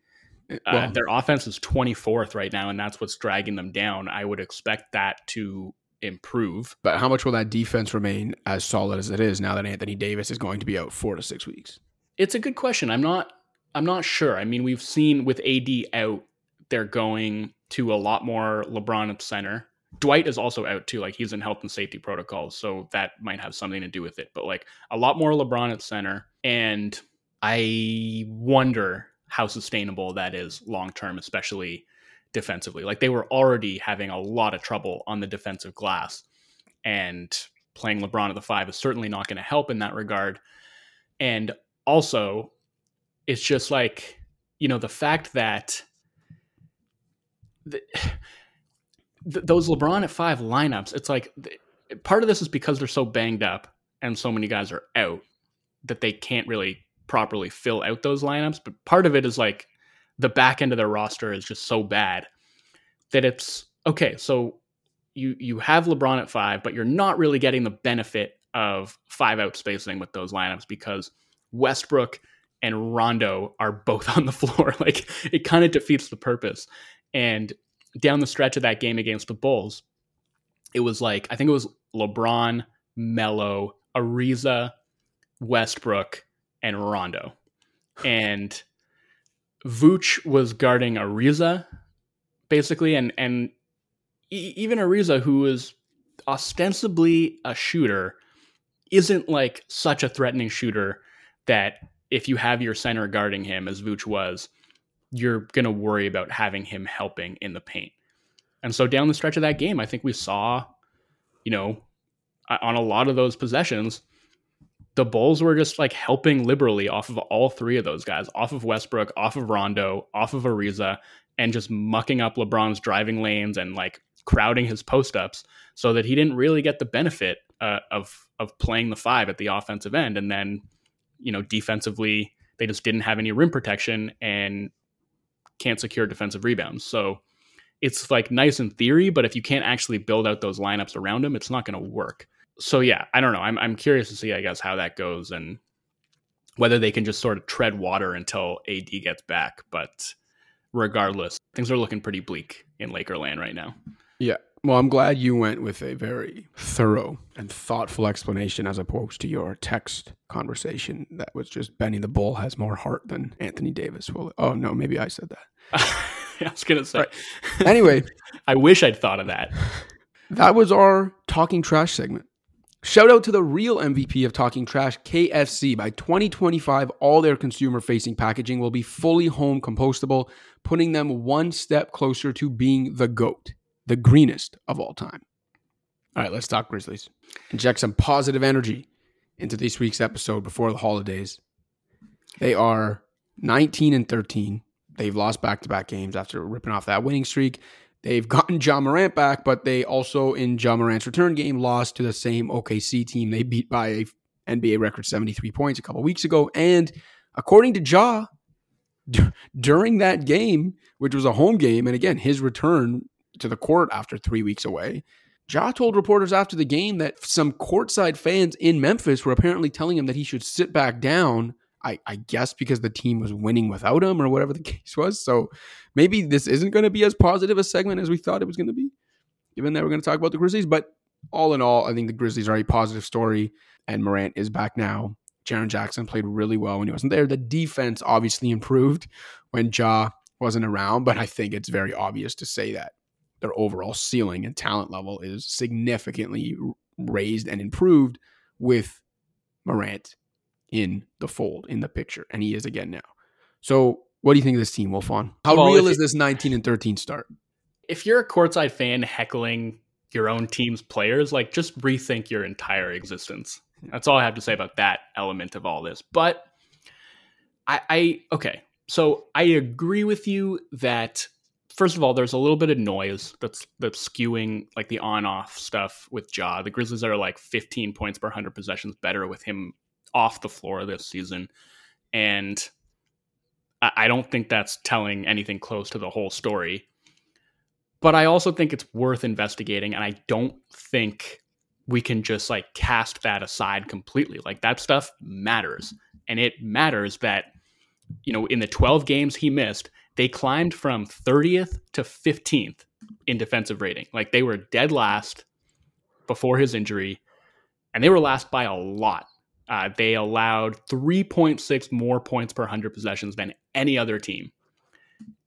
Well, their offense is 24th right now, and that's what's dragging them down. I would expect that to improve. But how much will that defense remain as solid as it is now that Anthony Davis is going to be out 4 to 6 weeks? It's a good question. I'm not sure. I mean, we've seen with AD out, they're going to a lot more LeBron at center. Dwight is also out too. Like, he's in health and safety protocols, so that might have something to do with it. But like a lot more LeBron at center, and I wonder how sustainable that is long term, especially defensively. Like, they were already having a lot of trouble on the defensive glass, and playing LeBron at the five is certainly not going to help in that regard. And also, it's just like, you know, the fact that those LeBron at five lineups, it's like part of this is because they're so banged up and so many guys are out that they can't really properly fill out those lineups. But part of it is like the back end of their roster is just so bad that it's okay. So you have LeBron at five, but you're not really getting the benefit of five out spacing with those lineups because Westbrook and Rondo are both on the floor. Like, it kind of defeats the purpose. And down the stretch of that game against the Bulls, it was like, I think it was LeBron, Melo, Ariza, Westbrook, and Rondo. And Vooch was guarding Ariza, basically. And even Ariza, who is ostensibly a shooter, isn't like such a threatening shooter that if you have your center guarding him, as Vooch was, you're going to worry about having him helping in the paint. And so down the stretch of that game, I think we saw, you know, on a lot of those possessions, the Bulls were just like helping liberally off of all three of those guys, off of Westbrook, off of Rondo, off of Ariza, and just mucking up LeBron's driving lanes and like crowding his post-ups so that he didn't really get the benefit of playing the five at the offensive end. And then, you know, defensively, they just didn't have any rim protection and can't secure defensive rebounds. So it's like nice in theory, but if you can't actually build out those lineups around them, it's not going to work. So yeah, I don't know. I'm curious to see, I guess, how that goes and whether they can just sort of tread water until AD gets back. But regardless, things are looking pretty bleak in Lakerland right now. Yeah. Well, I'm glad you went with a very thorough and thoughtful explanation as opposed to your text conversation that was just Benny the Bull has more heart than Anthony Davis. Well, oh no, maybe I said that. I was going to say. Right. Anyway. I wish I'd thought of that. That was our Talking Trash segment. Shout out to the real MVP of Talking Trash, KFC. By 2025, all their consumer-facing packaging will be fully home compostable, putting them one step closer to being the GOAT. The greenest of all time. All right, let's talk Grizzlies. Inject some positive energy into this week's episode before the holidays. They are 19-13. They've lost back-to-back games after ripping off that winning streak. They've gotten Ja Morant back, but they also, in Ja Morant's return game, lost to the same OKC team they beat by an NBA record 73 points a couple weeks ago. And according to Ja, during that game, which was a home game, and again, his return to the court after 3 weeks away, Ja told reporters after the game that some courtside fans in Memphis were apparently telling him that he should sit back down, I guess because the team was winning without him or whatever the case was. So maybe this isn't going to be as positive a segment as we thought it was going to be, given that we're going to talk about the Grizzlies. But all in all, I think the Grizzlies are a positive story, and Morant is back now. Jaron Jackson played really well when he wasn't there. The defense obviously improved when Ja wasn't around, but I think it's very obvious to say that their overall ceiling and talent level is significantly raised and improved with Morant in the fold, in the picture. And he is again now. So what do you think of this team, Wolfond? How real is this 19-13 start? If you're a courtside fan heckling your own team's players, like, just rethink your entire existence. That's all I have to say about that element of all this. But okay. So I agree with you that, first of all, there's a little bit of noise that's skewing like the on-off stuff with Ja. The Grizzlies are like 15 points per 100 possessions better with him off the floor this season. And I don't think that's telling anything close to the whole story. But I also think it's worth investigating. And I don't think we can just like cast that aside completely. Like, that stuff matters. And it matters that, you know, in the 12 games he missed, they climbed from 30th to 15th in defensive rating. Like, they were dead last before his injury, and they were last by a lot. They allowed 3.6 more points per 100 possessions than any other team.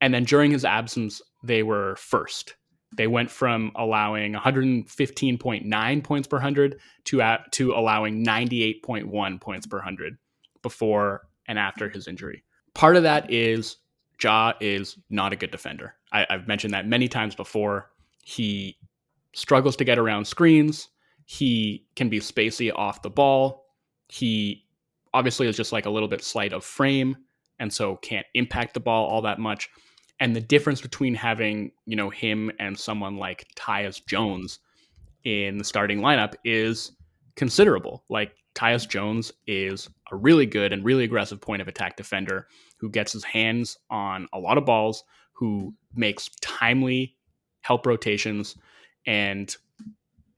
And then during his absence, they were first. They went from allowing 115.9 points per 100 to allowing 98.1 points per 100 before and after his injury. Part of that is Ja is not a good defender. I've mentioned that many times before. He struggles to get around screens. He can be spacey off the ball. He obviously is just like a little bit slight of frame, and so can't impact the ball all that much. And the difference between having, you know, him and someone like Tyus Jones in the starting lineup is considerable. Like, Tyus Jones is a really good and really aggressive point of attack defender who gets his hands on a lot of balls, who makes timely help rotations. And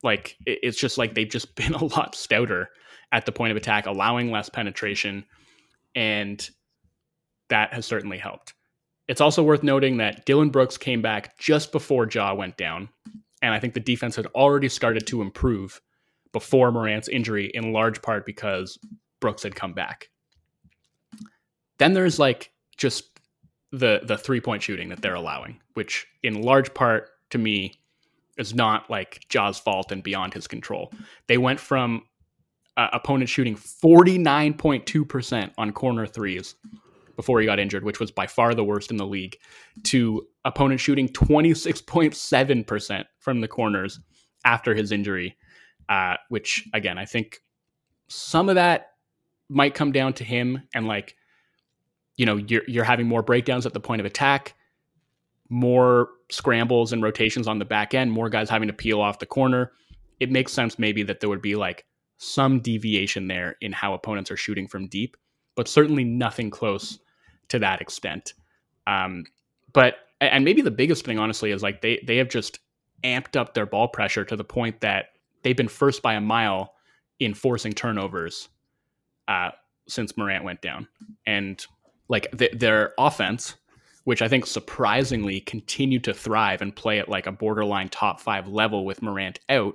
like, it's just like they've just been a lot stouter at the point of attack, allowing less penetration. And that has certainly helped. It's also worth noting that Dylan Brooks came back just before Ja went down. And I think the defense had already started to improve before Morant's injury, in large part because Brooks had come back. Then there's like just the three-point shooting that they're allowing, which in large part to me is not like Ja's fault and beyond his control. They went from opponents shooting 49.2% on corner threes before he got injured, which was by far the worst in the league, to opponents shooting 26.7% from the corners after his injury. Which, again, I think some of that might come down to him and, like, you know, you're having more breakdowns at the point of attack, more scrambles and rotations on the back end, more guys having to peel off the corner. It makes sense maybe that there would be like some deviation there in how opponents are shooting from deep, but certainly nothing close to that extent. But maybe the biggest thing, honestly, is like they have just amped up their ball pressure to the point that they've been first by a mile in forcing turnovers since Morant went down. And like their offense, which I think surprisingly continued to thrive and play at like a borderline top five level with Morant out.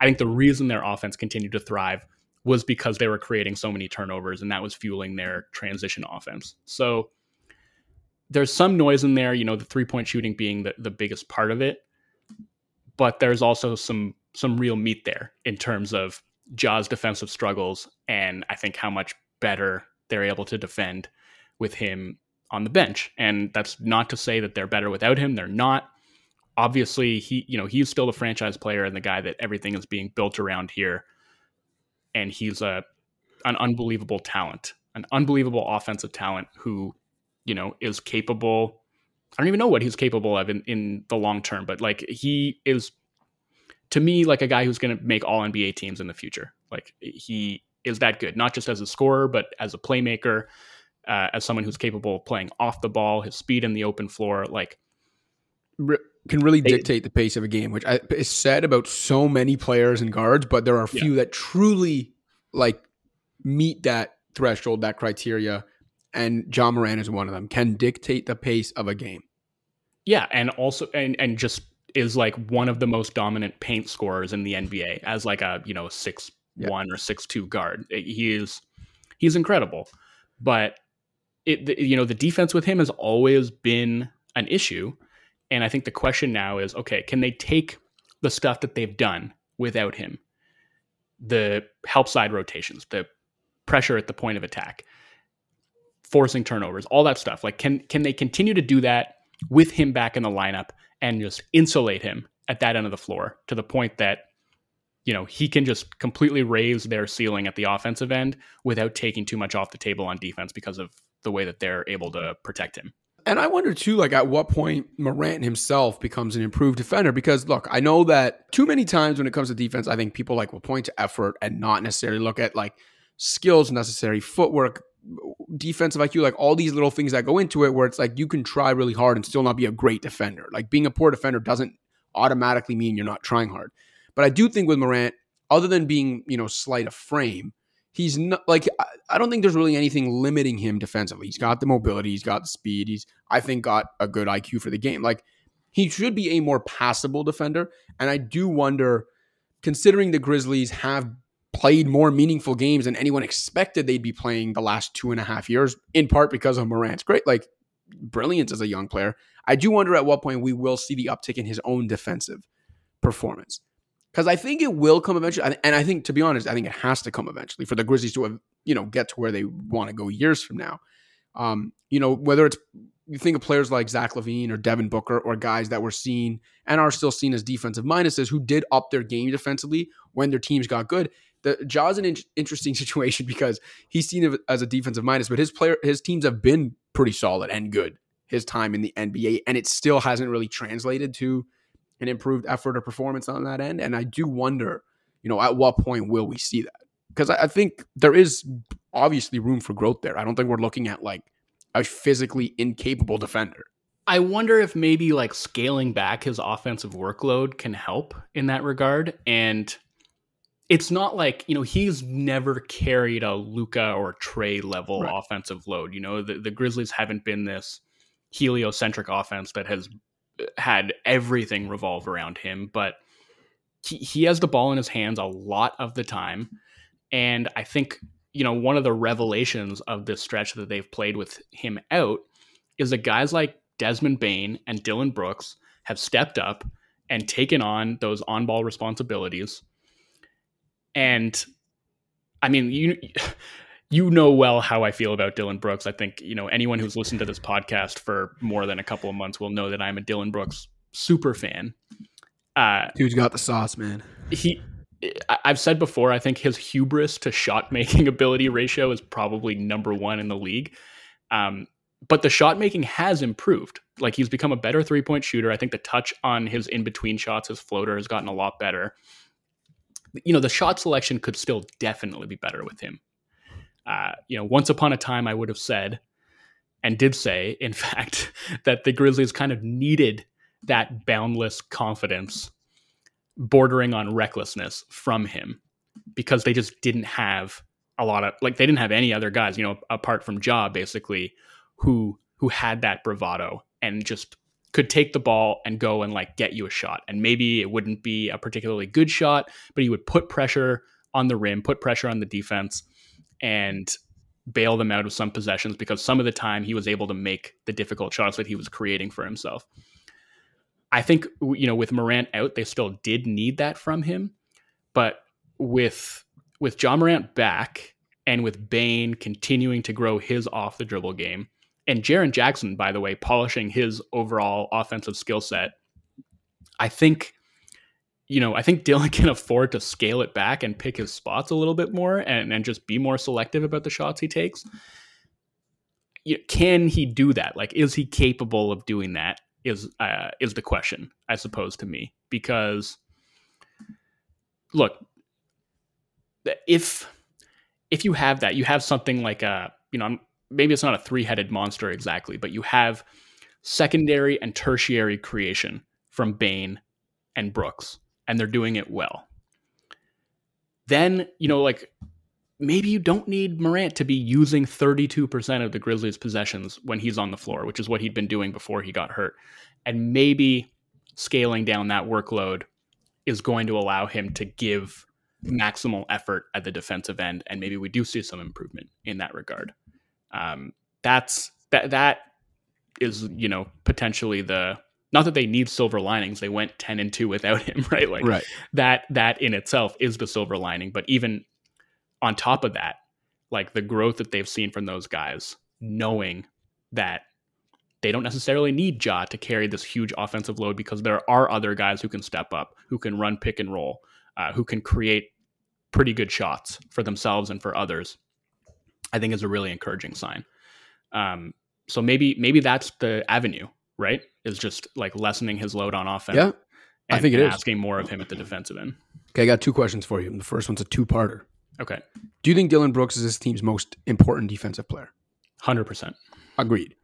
I think the reason their offense continued to thrive was because they were creating so many turnovers, and that was fueling their transition offense. So there's some noise in there, you know, the 3-point shooting being the biggest part of it, but there's also some real meat there in terms of Ja's defensive struggles. And I think how much better they're able to defend with him on the bench. And that's not to say that they're better without him. They're not. Obviously he's still the franchise player and the guy that everything is being built around here. And he's an unbelievable talent, an unbelievable offensive talent who, you know, is capable. I don't even know what he's capable of in the long term, but like he is, to me, like a guy who's going to make all NBA teams in the future. Like he is that good, not just as a scorer, but as a playmaker, as someone who's capable of playing off the ball, his speed in the open floor, like can really dictate the pace of a game, which is said about so many players and guards, but there are a few that truly like meet that threshold, that criteria. And Ja Morant is one of them, can dictate the pace of a game. Yeah. And also, and just, is like one of the most dominant paint scorers in the NBA as like a, you know, 6'1" or 6'2" guard. He's incredible, but the defense with him has always been an issue. And I think the question now is, okay, can they take the stuff that they've done without him? The help side rotations, the pressure at the point of attack, forcing turnovers, all that stuff. Like, can they continue to do that with him back in the lineup and just insulate him at that end of the floor to the point that, you know, he can just completely raise their ceiling at the offensive end without taking too much off the table on defense because of the way that they're able to protect him? And I wonder too, like at what point Morant himself becomes an improved defender, because look, I know that too many times when it comes to defense, I think people like will point to effort and not necessarily look at like skills necessary, footwork, defensive IQ, like all these little things that go into it, where it's like you can try really hard and still not be a great defender. Like being a poor defender doesn't automatically mean you're not trying hard. But I do think with Morant, other than being, you know, slight of frame, he's not like, I don't think there's really anything limiting him defensively. He's got the mobility, he's got the speed, he's, I think, got a good IQ for the game. Like he should be a more passable defender. And I do wonder, considering the Grizzlies have played more meaningful games than anyone expected they'd be playing the last 2.5 years, in part because of Morant's great, like, brilliance as a young player. I do wonder at what point we will see the uptick in his own defensive performance. Because I think it will come eventually. And I think, to be honest, I think it has to come eventually for the Grizzlies to, you know, get to where they want to go years from now. You know, whether it's you think of players like Zach LaVine or Devin Booker or guys that were seen and are still seen as defensive minuses who did up their game defensively when their teams got good. Ja's an interesting situation because he's seen as a defensive minus, but his teams have been pretty solid and good his time in the NBA, and it still hasn't really translated to an improved effort or performance on that end. And I do wonder, at what point will we see that? Because I think there is obviously room for growth there. I don't think we're looking at like a physically incapable defender. I wonder if maybe like scaling back his offensive workload can help in that regard. And it's not like, he's never carried a Luka or Trae level right. offensive load. The Grizzlies haven't been this heliocentric offense that has had everything revolve around him, but he has the ball in his hands a lot of the time. And I think, one of the revelations of this stretch that they've played with him out is that guys like Desmond Bain and Dylan Brooks have stepped up and taken on those on-ball responsibilities. And I mean, you know well how I feel about Dylan Brooks. I think, anyone who's listened to this podcast for more than a couple of months will know that I'm a Dylan Brooks super fan. Dude's got the sauce, man. I've said before, I think his hubris to shot-making ability ratio is probably number one in the league. But the shot-making has improved. Like, he's become a better three-point shooter. I think the touch on his in-between shots, his floater, has gotten a lot better. The shot selection could still definitely be better with him. Once upon a time, I would have said, and did say, in fact, that the Grizzlies kind of needed that boundless confidence bordering on recklessness from him, because they just didn't have they didn't have any other guys, apart from Ja, basically, who had that bravado and just could take the ball and go and get you a shot. And maybe it wouldn't be a particularly good shot, but he would put pressure on the rim, put pressure on the defense, and bail them out of some possessions, because some of the time he was able to make the difficult shots that he was creating for himself. I think, with Morant out, they still did need that from him. But with Ja Morant back, and with Bane continuing to grow his off the dribble game, and Jaron Jackson, by the way, polishing his overall offensive skill set, I think Dylan can afford to scale it back and pick his spots a little bit more and just be more selective about the shots he takes. Can he do that? Is he capable of doing that is the question, I suppose, to me. Because, look, if you have that, you have something like maybe it's not a three-headed monster exactly, but you have secondary and tertiary creation from Bane and Brooks, and they're doing it well. Then, maybe you don't need Morant to be using 32% of the Grizzlies' possessions when he's on the floor, which is what he'd been doing before he got hurt. And maybe scaling down that workload is going to allow him to give maximal effort at the defensive end, and maybe we do see some improvement in that regard. That is, potentially the... Not that they need silver linings. They went 10-2 without him, right? Right. That in itself is the silver lining. But even on top of that, the growth that they've seen from those guys, knowing that they don't necessarily need Ja to carry this huge offensive load, because there are other guys who can step up, who can run pick and roll, who can create pretty good shots for themselves and for others, I think is a really encouraging sign. So maybe that's the avenue, right? Is just lessening his load on offense. Yeah, I think it is. Asking more of him at the defensive end. Okay, I got two questions for you. The first one's a two-parter. Okay. Do you think Dylan Brooks is this team's most important defensive player? 100%. Agreed.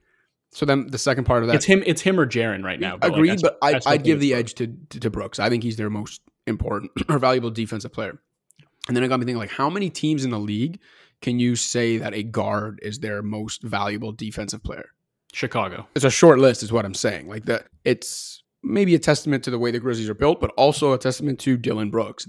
So then the second part of that... It's him or Jaron right now. But agreed, but I'd give the edge to Brooks. I think he's their most important or valuable defensive player. And then it got me thinking, how many teams in the league can you say that a guard is their most valuable defensive player? Chicago. It's a short list is what I'm saying. It's maybe a testament to the way the Grizzlies are built, but also a testament to Dylan Brooks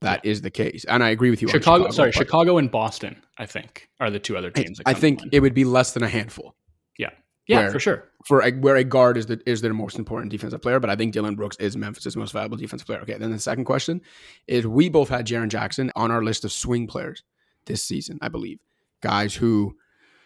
that is the case. And I agree with you. Chicago and Boston, I think, are the two other teams. I think it would be less than a handful. Yeah. Yeah, for sure. Where a guard is their most important defensive player, but I think Dylan Brooks is Memphis' most valuable defensive player. Okay, then the second question is, we both had Jaron Jackson on our list of swing players this season, I believe. Guys who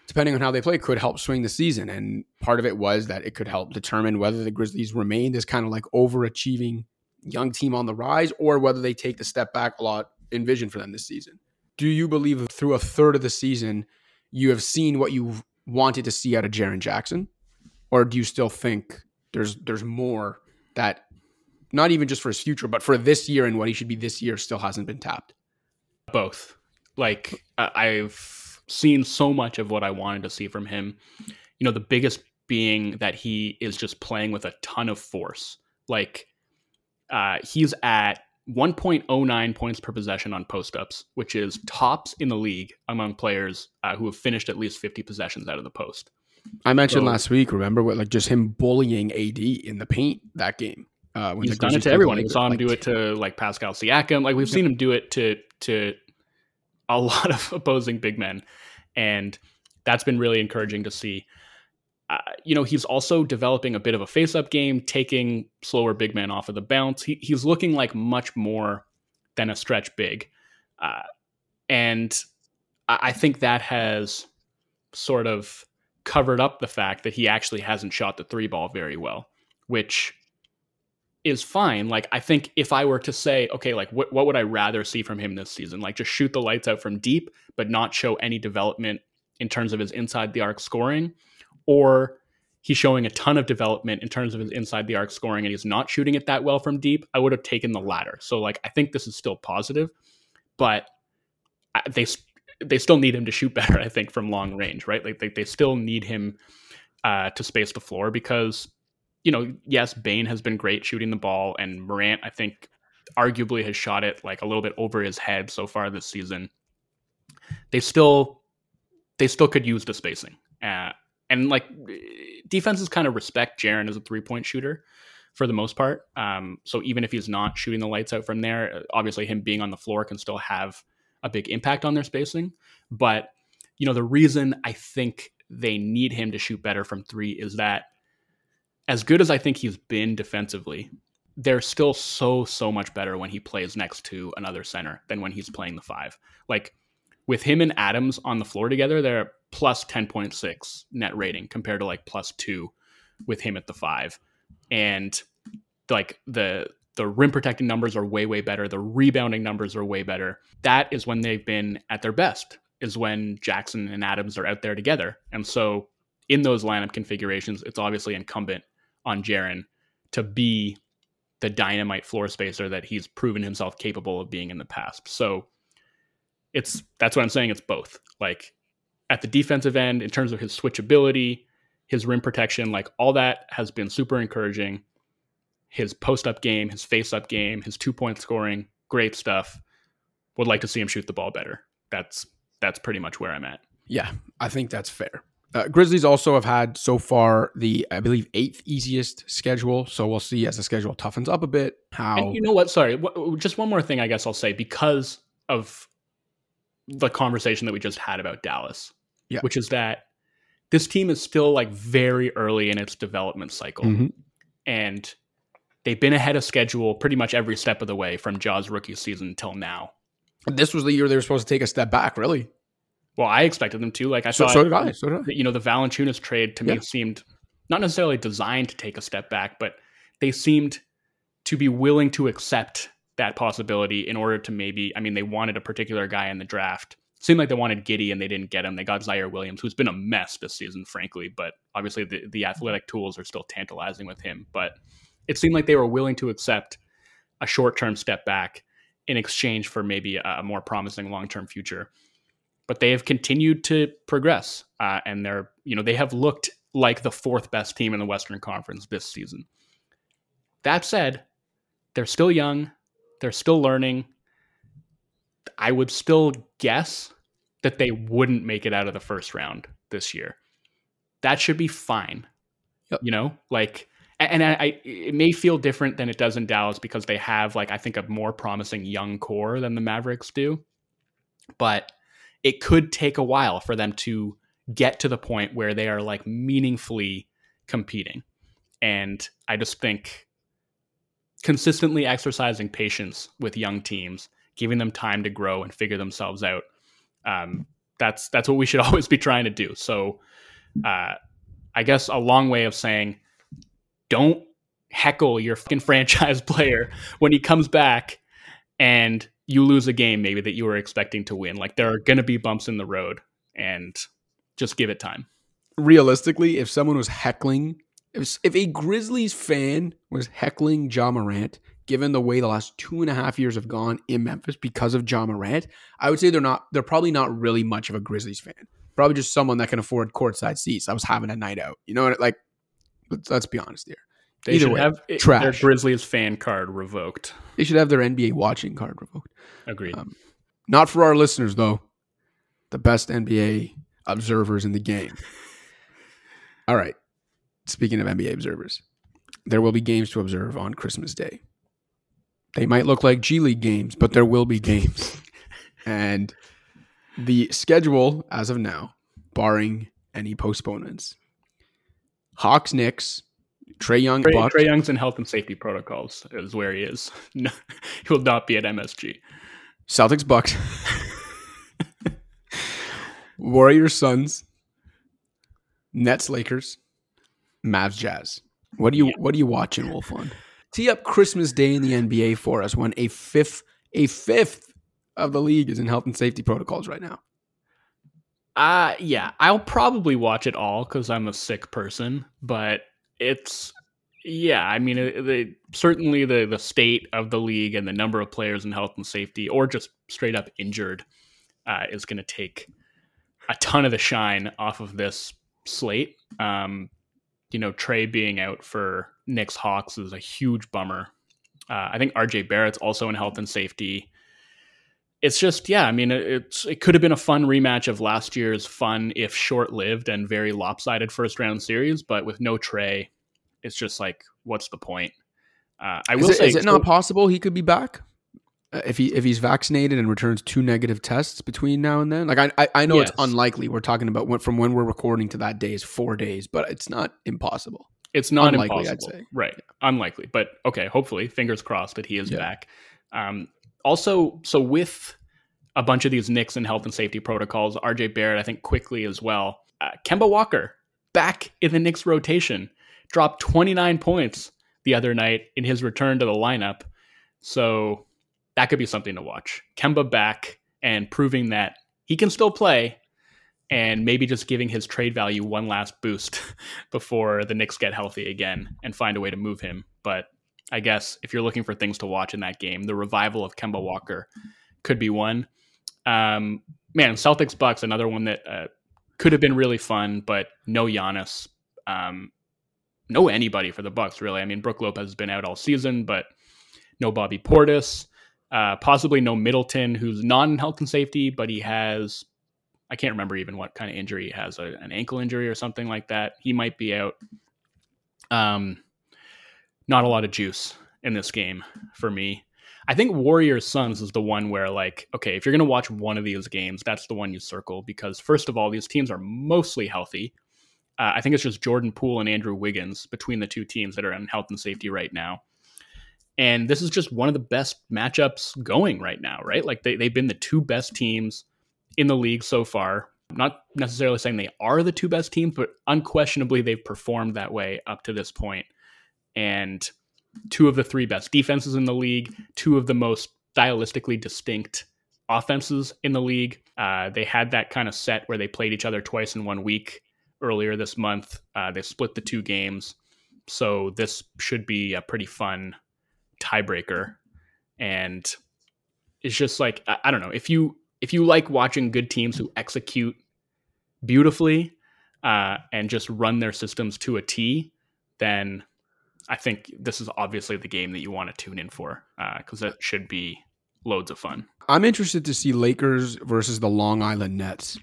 depending on how they play, could help swing the season. And part of it was that it could help determine whether the Grizzlies remained as kind of like overachieving young team on the rise, or whether they take the step back a lot envisioned for them this season. Do you believe through a third of the season, you have seen what you wanted to see out of Jaron Jackson? Or do you still think there's more that, not even just for his future, but for this year and what he should be this year, still hasn't been tapped? Both. Like, I've seen so much of what I wanted to see from him. You know, the biggest being that he is just playing with a ton of force. Like, he's at 1.09 points per possession on post-ups, which is tops in the league among players who have finished at least 50 possessions out of the post. I mentioned last week, remember, what, like, just him bullying AD in the paint that game. When he's done it to everyone. We saw him do it to like Pascal Siakam. Like, we've seen him do it to a lot of opposing big men. And that's been really encouraging to see. You know, he's also developing a bit of a face-up game, taking slower big men off of the bounce. He's looking like much more than a stretch big. And I think that has sort of covered up the fact that he actually hasn't shot the three ball very well, which is fine. Like, I think if I were to say, okay, like what would I rather see from him this season? Like, just shoot the lights out from deep, but not show any development in terms of his inside the arc scoring. Or he's showing a ton of development in terms of his inside the arc scoring and he's not shooting it that well from deep. I would have taken the latter. So like, I think this is still positive, but they still need him to shoot better, I think, from long range, right? Like they still need him to space the floor because, you know, yes, Bane has been great shooting the ball and Morant, I think, arguably has shot it like a little bit over his head so far this season. They still could use the spacing. And like defenses kind of respect Jaron as a 3-point shooter for the most part. So even if he's not shooting the lights out from there, obviously him being on the floor can still have a big impact on their spacing. But, you know, the reason I think they need him to shoot better from three is that as good as I think he's been defensively, they're still so much better when he plays next to another center than when he's playing the five. Like with him and Adams on the floor together, they're plus 10.6 net rating compared to like plus 2 with him at the five. And like the rim protecting numbers are way better. The rebounding numbers are way better. That is when they've been at their best, is when Jackson and Adams are out there together. And so in those lineup configurations, it's obviously incumbent on Jaron to be the dynamite floor spacer that he's proven himself capable of being in the past. So that's what I'm saying. It's both. Like at the defensive end, in terms of his switchability, his rim protection, like all that has been super encouraging. His post-up game, his face-up game, his 2-point scoring, great stuff. Would like to see him shoot the ball better. That's pretty much where I'm at. Yeah, I think that's fair. Grizzlies also have had so far the, I believe, 8th easiest schedule. So we'll see as the schedule toughens up a bit. And you know what? Sorry, just one more thing I guess I'll say because of the conversation that we just had about Dallas, which is that this team is still like very early in its development cycle. Mm-hmm. And they've been ahead of schedule pretty much every step of the way from Ja's rookie season till now. This was the year they were supposed to take a step back, really. Well, I expected them to. Like I thought, so did I. You know, the Valanciunas trade to me seemed not necessarily designed to take a step back, but they seemed to be willing to accept that possibility in order to maybe, I mean, they wanted a particular guy in the draft. It seemed like they wanted Giddey and they didn't get him. They got Zaire Williams, who's been a mess this season, frankly, but obviously the athletic tools are still tantalizing with him. But it seemed like they were willing to accept a short-term step back in exchange for maybe a more promising long-term future. But they have continued to progress and they're, you know, they have looked like the 4th best team in the Western Conference this season. That said, they're still young. They're still learning. I would still guess that they wouldn't make it out of the first round this year. That should be fine. Yep. You know, like, and I it may feel different than it does in Dallas because they have, like, I think a more promising young core than the Mavericks do, but it could take a while for them to get to the point where they are like meaningfully competing. And I just think consistently exercising patience with young teams, giving them time to grow and figure themselves out that's what we should always be trying to do. So I guess a long way of saying, don't heckle your fucking franchise player when he comes back and you lose a game maybe that you were expecting to win. Like, there are going to be bumps in the road, and just give it time. Realistically, if someone was heckling, if a Grizzlies fan was heckling Ja Morant, given the way the last 2.5 years have gone in Memphis because of Ja Morant, I would say they're probably not really much of a Grizzlies fan. Probably just someone that can afford courtside seats. I was having a night out. You know what? Like, let's be honest here. They Either should way, have trash. Their Grizzlies fan card revoked. They should have their NBA watching card revoked. Agreed. Not for our listeners, though. The best NBA observers in the game. All right. Speaking of NBA observers, there will be games to observe on Christmas Day. They might look like G League games, but there will be games. And the schedule as of now, barring any postponements, Hawks, Knicks, Trae Young. Trae Young's in health and safety protocols is where he is. No, he will not be at MSG. Celtics, Bucks. Warriors, Suns. Nets, Lakers. Mavs, Jazz. What are you watching, Wolfond? Tee up Christmas Day in the NBA for us when a fifth of the league is in health and safety protocols right now. Yeah, I'll probably watch it all because I'm a sick person, but certainly the state of the league and the number of players in health and safety or just straight up injured is going to take a ton of the shine off of this slate. Trae being out for Knicks Hawks is a huge bummer. I think RJ Barrett's also in health and safety. It's just, it could have been a fun rematch of last year's fun, if short-lived and very lopsided first-round series, but with no Trae, it's just like, what's the point? Is it not possible he could be back if he's vaccinated and returns 2 negative tests between now and then? Like, I know yes. It's unlikely. We're talking about from when we're recording to that day is 4 days, but it's not impossible. It's not unlikely, impossible, I'd say. Right? Yeah. Unlikely, but okay. Hopefully, fingers crossed that he is back. Also, so with a bunch of these Knicks and health and safety protocols, RJ Barrett, I think quickly as well. Kemba Walker back in the Knicks rotation, dropped 29 points the other night in his return to the lineup. So that could be something to watch. Kemba back and proving that he can still play and maybe just giving his trade value one last boost before the Knicks get healthy again and find a way to move him. But I guess if you're looking for things to watch in that game, the revival of Kemba Walker could be one. Celtics Bucks, another one that could have been really fun, but no Giannis, no anybody for the Bucks really. I mean, Brook Lopez has been out all season, but no Bobby Portis, possibly no Middleton, who's not in health and safety, but he has, I can't remember even what kind of injury he has, an ankle injury or something like that. He might be out. Not a lot of juice in this game for me. I think Warriors Suns is the one where, like, okay, if you're going to watch one of these games, that's the one you circle because, first of all, these teams are mostly healthy. I think it's just Jordan Poole and Andrew Wiggins between the two teams that are in health and safety right now. And this is just one of the best matchups going right now, right? Like, they've been the two best teams in the league so far. I'm not necessarily saying they are the two best teams, but unquestionably they've performed that way up to this point. And two of the three best defenses in the league, two of the most stylistically distinct offenses in the league. They had that kind of set where they played each other twice in 1 week earlier this month. They split the two games. So this should be a pretty fun tiebreaker. And it's just like, I don't know, if you like watching good teams who execute beautifully and just run their systems to a T, then I think this is obviously the game that you want to tune in for because that should be loads of fun. I'm interested to see Lakers versus the Long Island Nets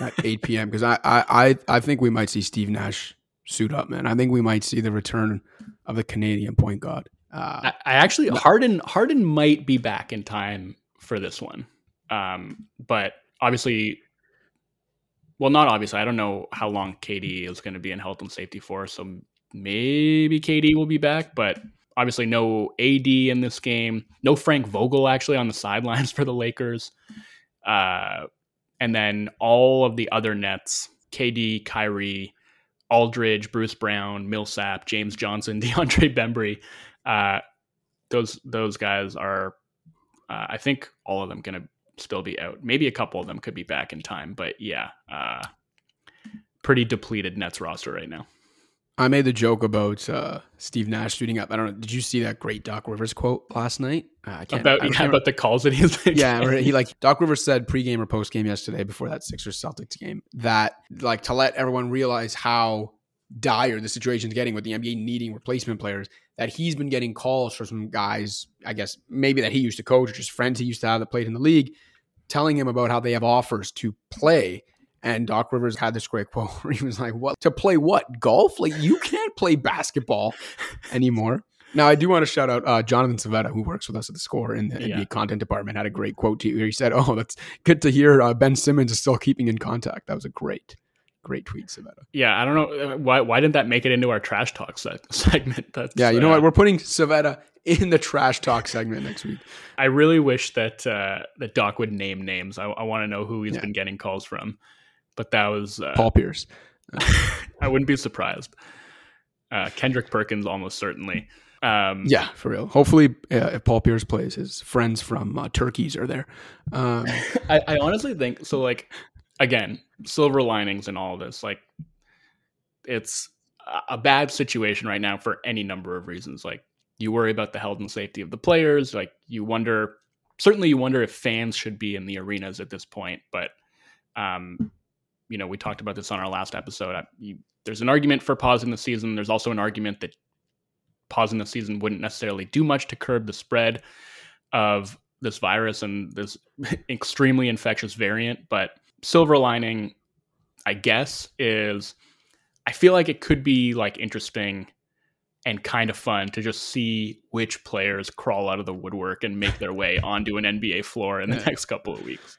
at 8 p.m. because I think we might see Steve Nash suit up, man. I think we might see the return of the Canadian point guard. Harden might be back in time for this one, but obviously. Well, not obviously. I don't know how long KD is going to be in health and safety for, so maybe KD will be back, but obviously no AD in this game. No Frank Vogel actually on the sidelines for the Lakers. And then all of the other Nets, KD, Kyrie, Aldridge, Bruce Brown, Millsap, James Johnson, DeAndre Bembry, those guys are, I think all of them going to still be out. Maybe a couple of them could be back in time, but yeah, pretty depleted Nets roster right now. I made the joke about Steve Nash shooting up. I don't know. Did you see that great Doc Rivers quote last night? About the calls that he was making. Yeah, he Doc Rivers said pregame or postgame yesterday before that Sixers-Celtics game that to let everyone realize how dire the situation is getting with the NBA needing replacement players, that he's been getting calls from some guys, I guess maybe that he used to coach or just friends he used to have that played in the league, telling him about how they have offers to play. And Doc Rivers had this great quote where he was like, what? To play what? Golf? You can't play basketball anymore. Now, I do want to shout out Jonathan Savetta, who works with us at The Score in the NBA content department, had a great quote to you. He said, oh, that's good to hear Ben Simmons is still keeping in contact. That was a great tweet, Savetta. Yeah, I don't know. Why didn't that make it into our trash talk segment? You know what? We're putting Savetta in the trash talk segment next week. I really wish that Doc would name names. I want to know who he's been getting calls from. But that was Paul Pierce. I wouldn't be surprised. Kendrick Perkins, almost certainly. Yeah, for real. Hopefully, if Paul Pierce plays, his friends from Turkeys are there. I honestly think so. Again, silver linings in all of this. It's a bad situation right now for any number of reasons. You worry about the health and safety of the players. You wonder if fans should be in the arenas at this point, but. We talked about this on our last episode. There's an argument for pausing the season. There's also an argument that pausing the season wouldn't necessarily do much to curb the spread of this virus and this extremely infectious variant. But silver lining, I guess, is I feel like it could be interesting and kind of fun to just see which players crawl out of the woodwork and make their way onto an NBA floor in the next couple of weeks.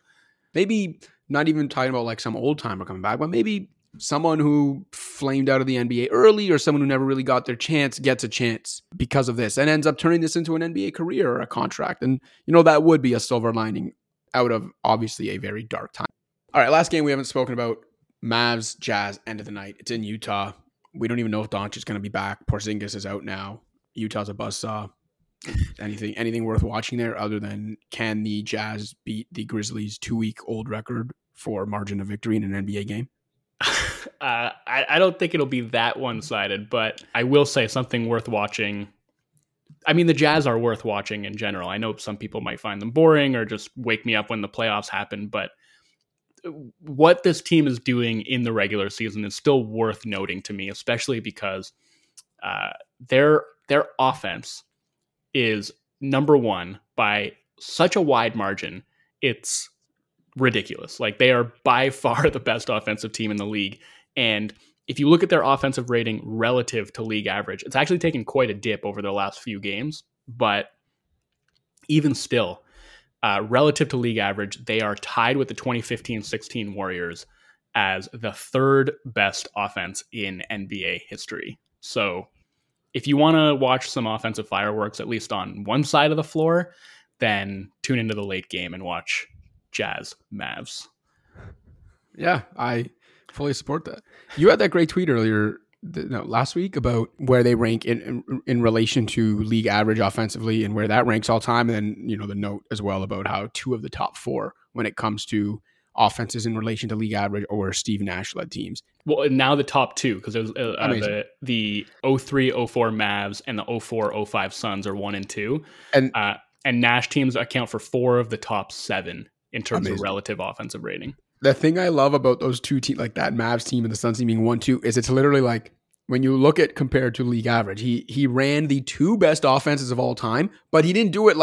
Maybe not even talking about some old timer coming back, but maybe someone who flamed out of the NBA early or someone who never really got their chance gets a chance because of this and ends up turning this into an NBA career or a contract. And, that would be a silver lining out of obviously a very dark time. All right, last game we haven't spoken about, Mavs, Jazz, end of the night. It's in Utah. We don't even know if Doncic is going to be back. Porzingis is out now. Utah's a buzzsaw. Anything worth watching there other than can the Jazz beat the Grizzlies' 2-week-old record for margin of victory in an NBA game? I don't think it'll be that one-sided, but I will say something worth watching. I mean, the Jazz are worth watching in general. I know some people might find them boring or just wake me up when the playoffs happen, but what this team is doing in the regular season is still worth noting to me, especially because their offense is number one by such a wide margin. It's ridiculous. They are by far the best offensive team in the league. And if you look at their offensive rating relative to league average, it's actually taken quite a dip over the last few games. But even still, relative to league average, they are tied with the 2015-16 Warriors as the third best offense in NBA history. So if you want to watch some offensive fireworks, at least on one side of the floor, then tune into the late game and watch Jazz Mavs. Yeah, I fully support that. You had that great tweet last week about where they rank in relation to league average offensively and where that ranks all time. And then, the note as well about how two of the top four when it comes to offenses in relation to league average or Steve Nash led teams. Well, now the top two, because it was the 03-04 Mavs and the 04-05 Suns are 1 and 2. And Nash teams account for 4 of the top 7 in terms of relative offensive rating. The thing I love about those two teams, that Mavs team and the Suns team being 1-2, is it's literally when you look at compared to league average, he ran the two best offenses of all time, but he didn't do it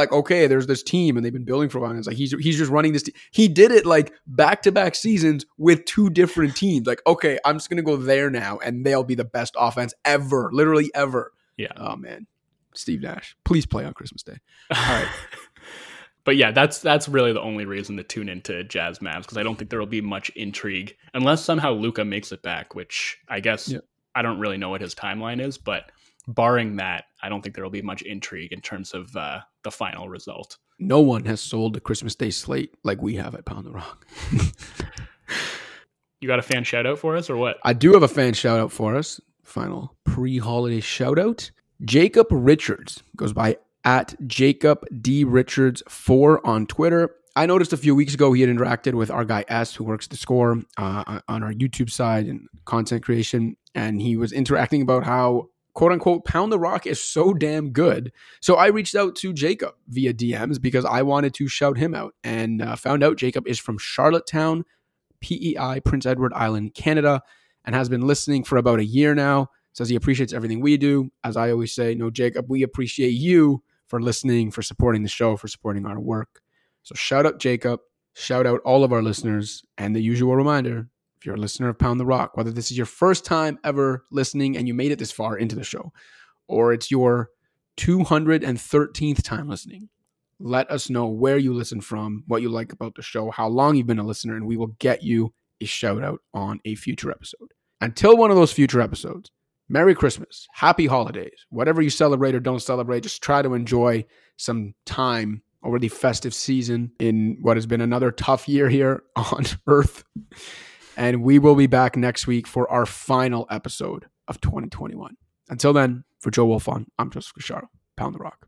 there's this team and they've been building for a while. And it's he's just running this team. He did it back-to-back seasons with two different teams. I'm just going to go there now and they'll be the best offense ever, literally ever. Yeah. Oh, man. Steve Nash, please play on Christmas Day. All right. But yeah, that's really the only reason to tune into Jazz Mavs because I don't think there will be much intrigue unless somehow Luka makes it back, which I guess I don't really know what his timeline is, but barring that, I don't think there will be much intrigue in terms of the final result. No one has sold the Christmas Day slate like we have at Pound the Rock. You got a fan shout out for us or what? I do have a fan shout out for us. Final pre-holiday shout out. Jacob Richards goes by at Jacob D. Richards4 on Twitter. I noticed a few weeks ago he had interacted with our guy S, who works the Score on our YouTube side and content creation, and he was interacting about how, quote unquote, Pound the Rock is so damn good. So I reached out to Jacob via DMs because I wanted to shout him out, and found out Jacob is from Charlottetown, PEI, Prince Edward Island, Canada, and has been listening for about a year now. Says he appreciates everything we do. As I always say, no, Jacob, we appreciate you for listening, for supporting the show, for supporting our work. So shout out Jacob, shout out all of our listeners, and the usual reminder, if you're a listener of Pound the Rock, whether this is your first time ever listening and you made it this far into the show, or it's your 213th time listening, let us know where you listen from, what you like about the show, how long you've been a listener, and we will get you a shout out on a future episode. Until one of those future episodes, Merry Christmas, Happy Holidays, whatever you celebrate or don't celebrate, just try to enjoy some time over the festive season in what has been another tough year here on Earth. And we will be back next week for our final episode of 2021. Until then, for Joe Wolfond, I'm Joseph Cusharo. Pound the Rock.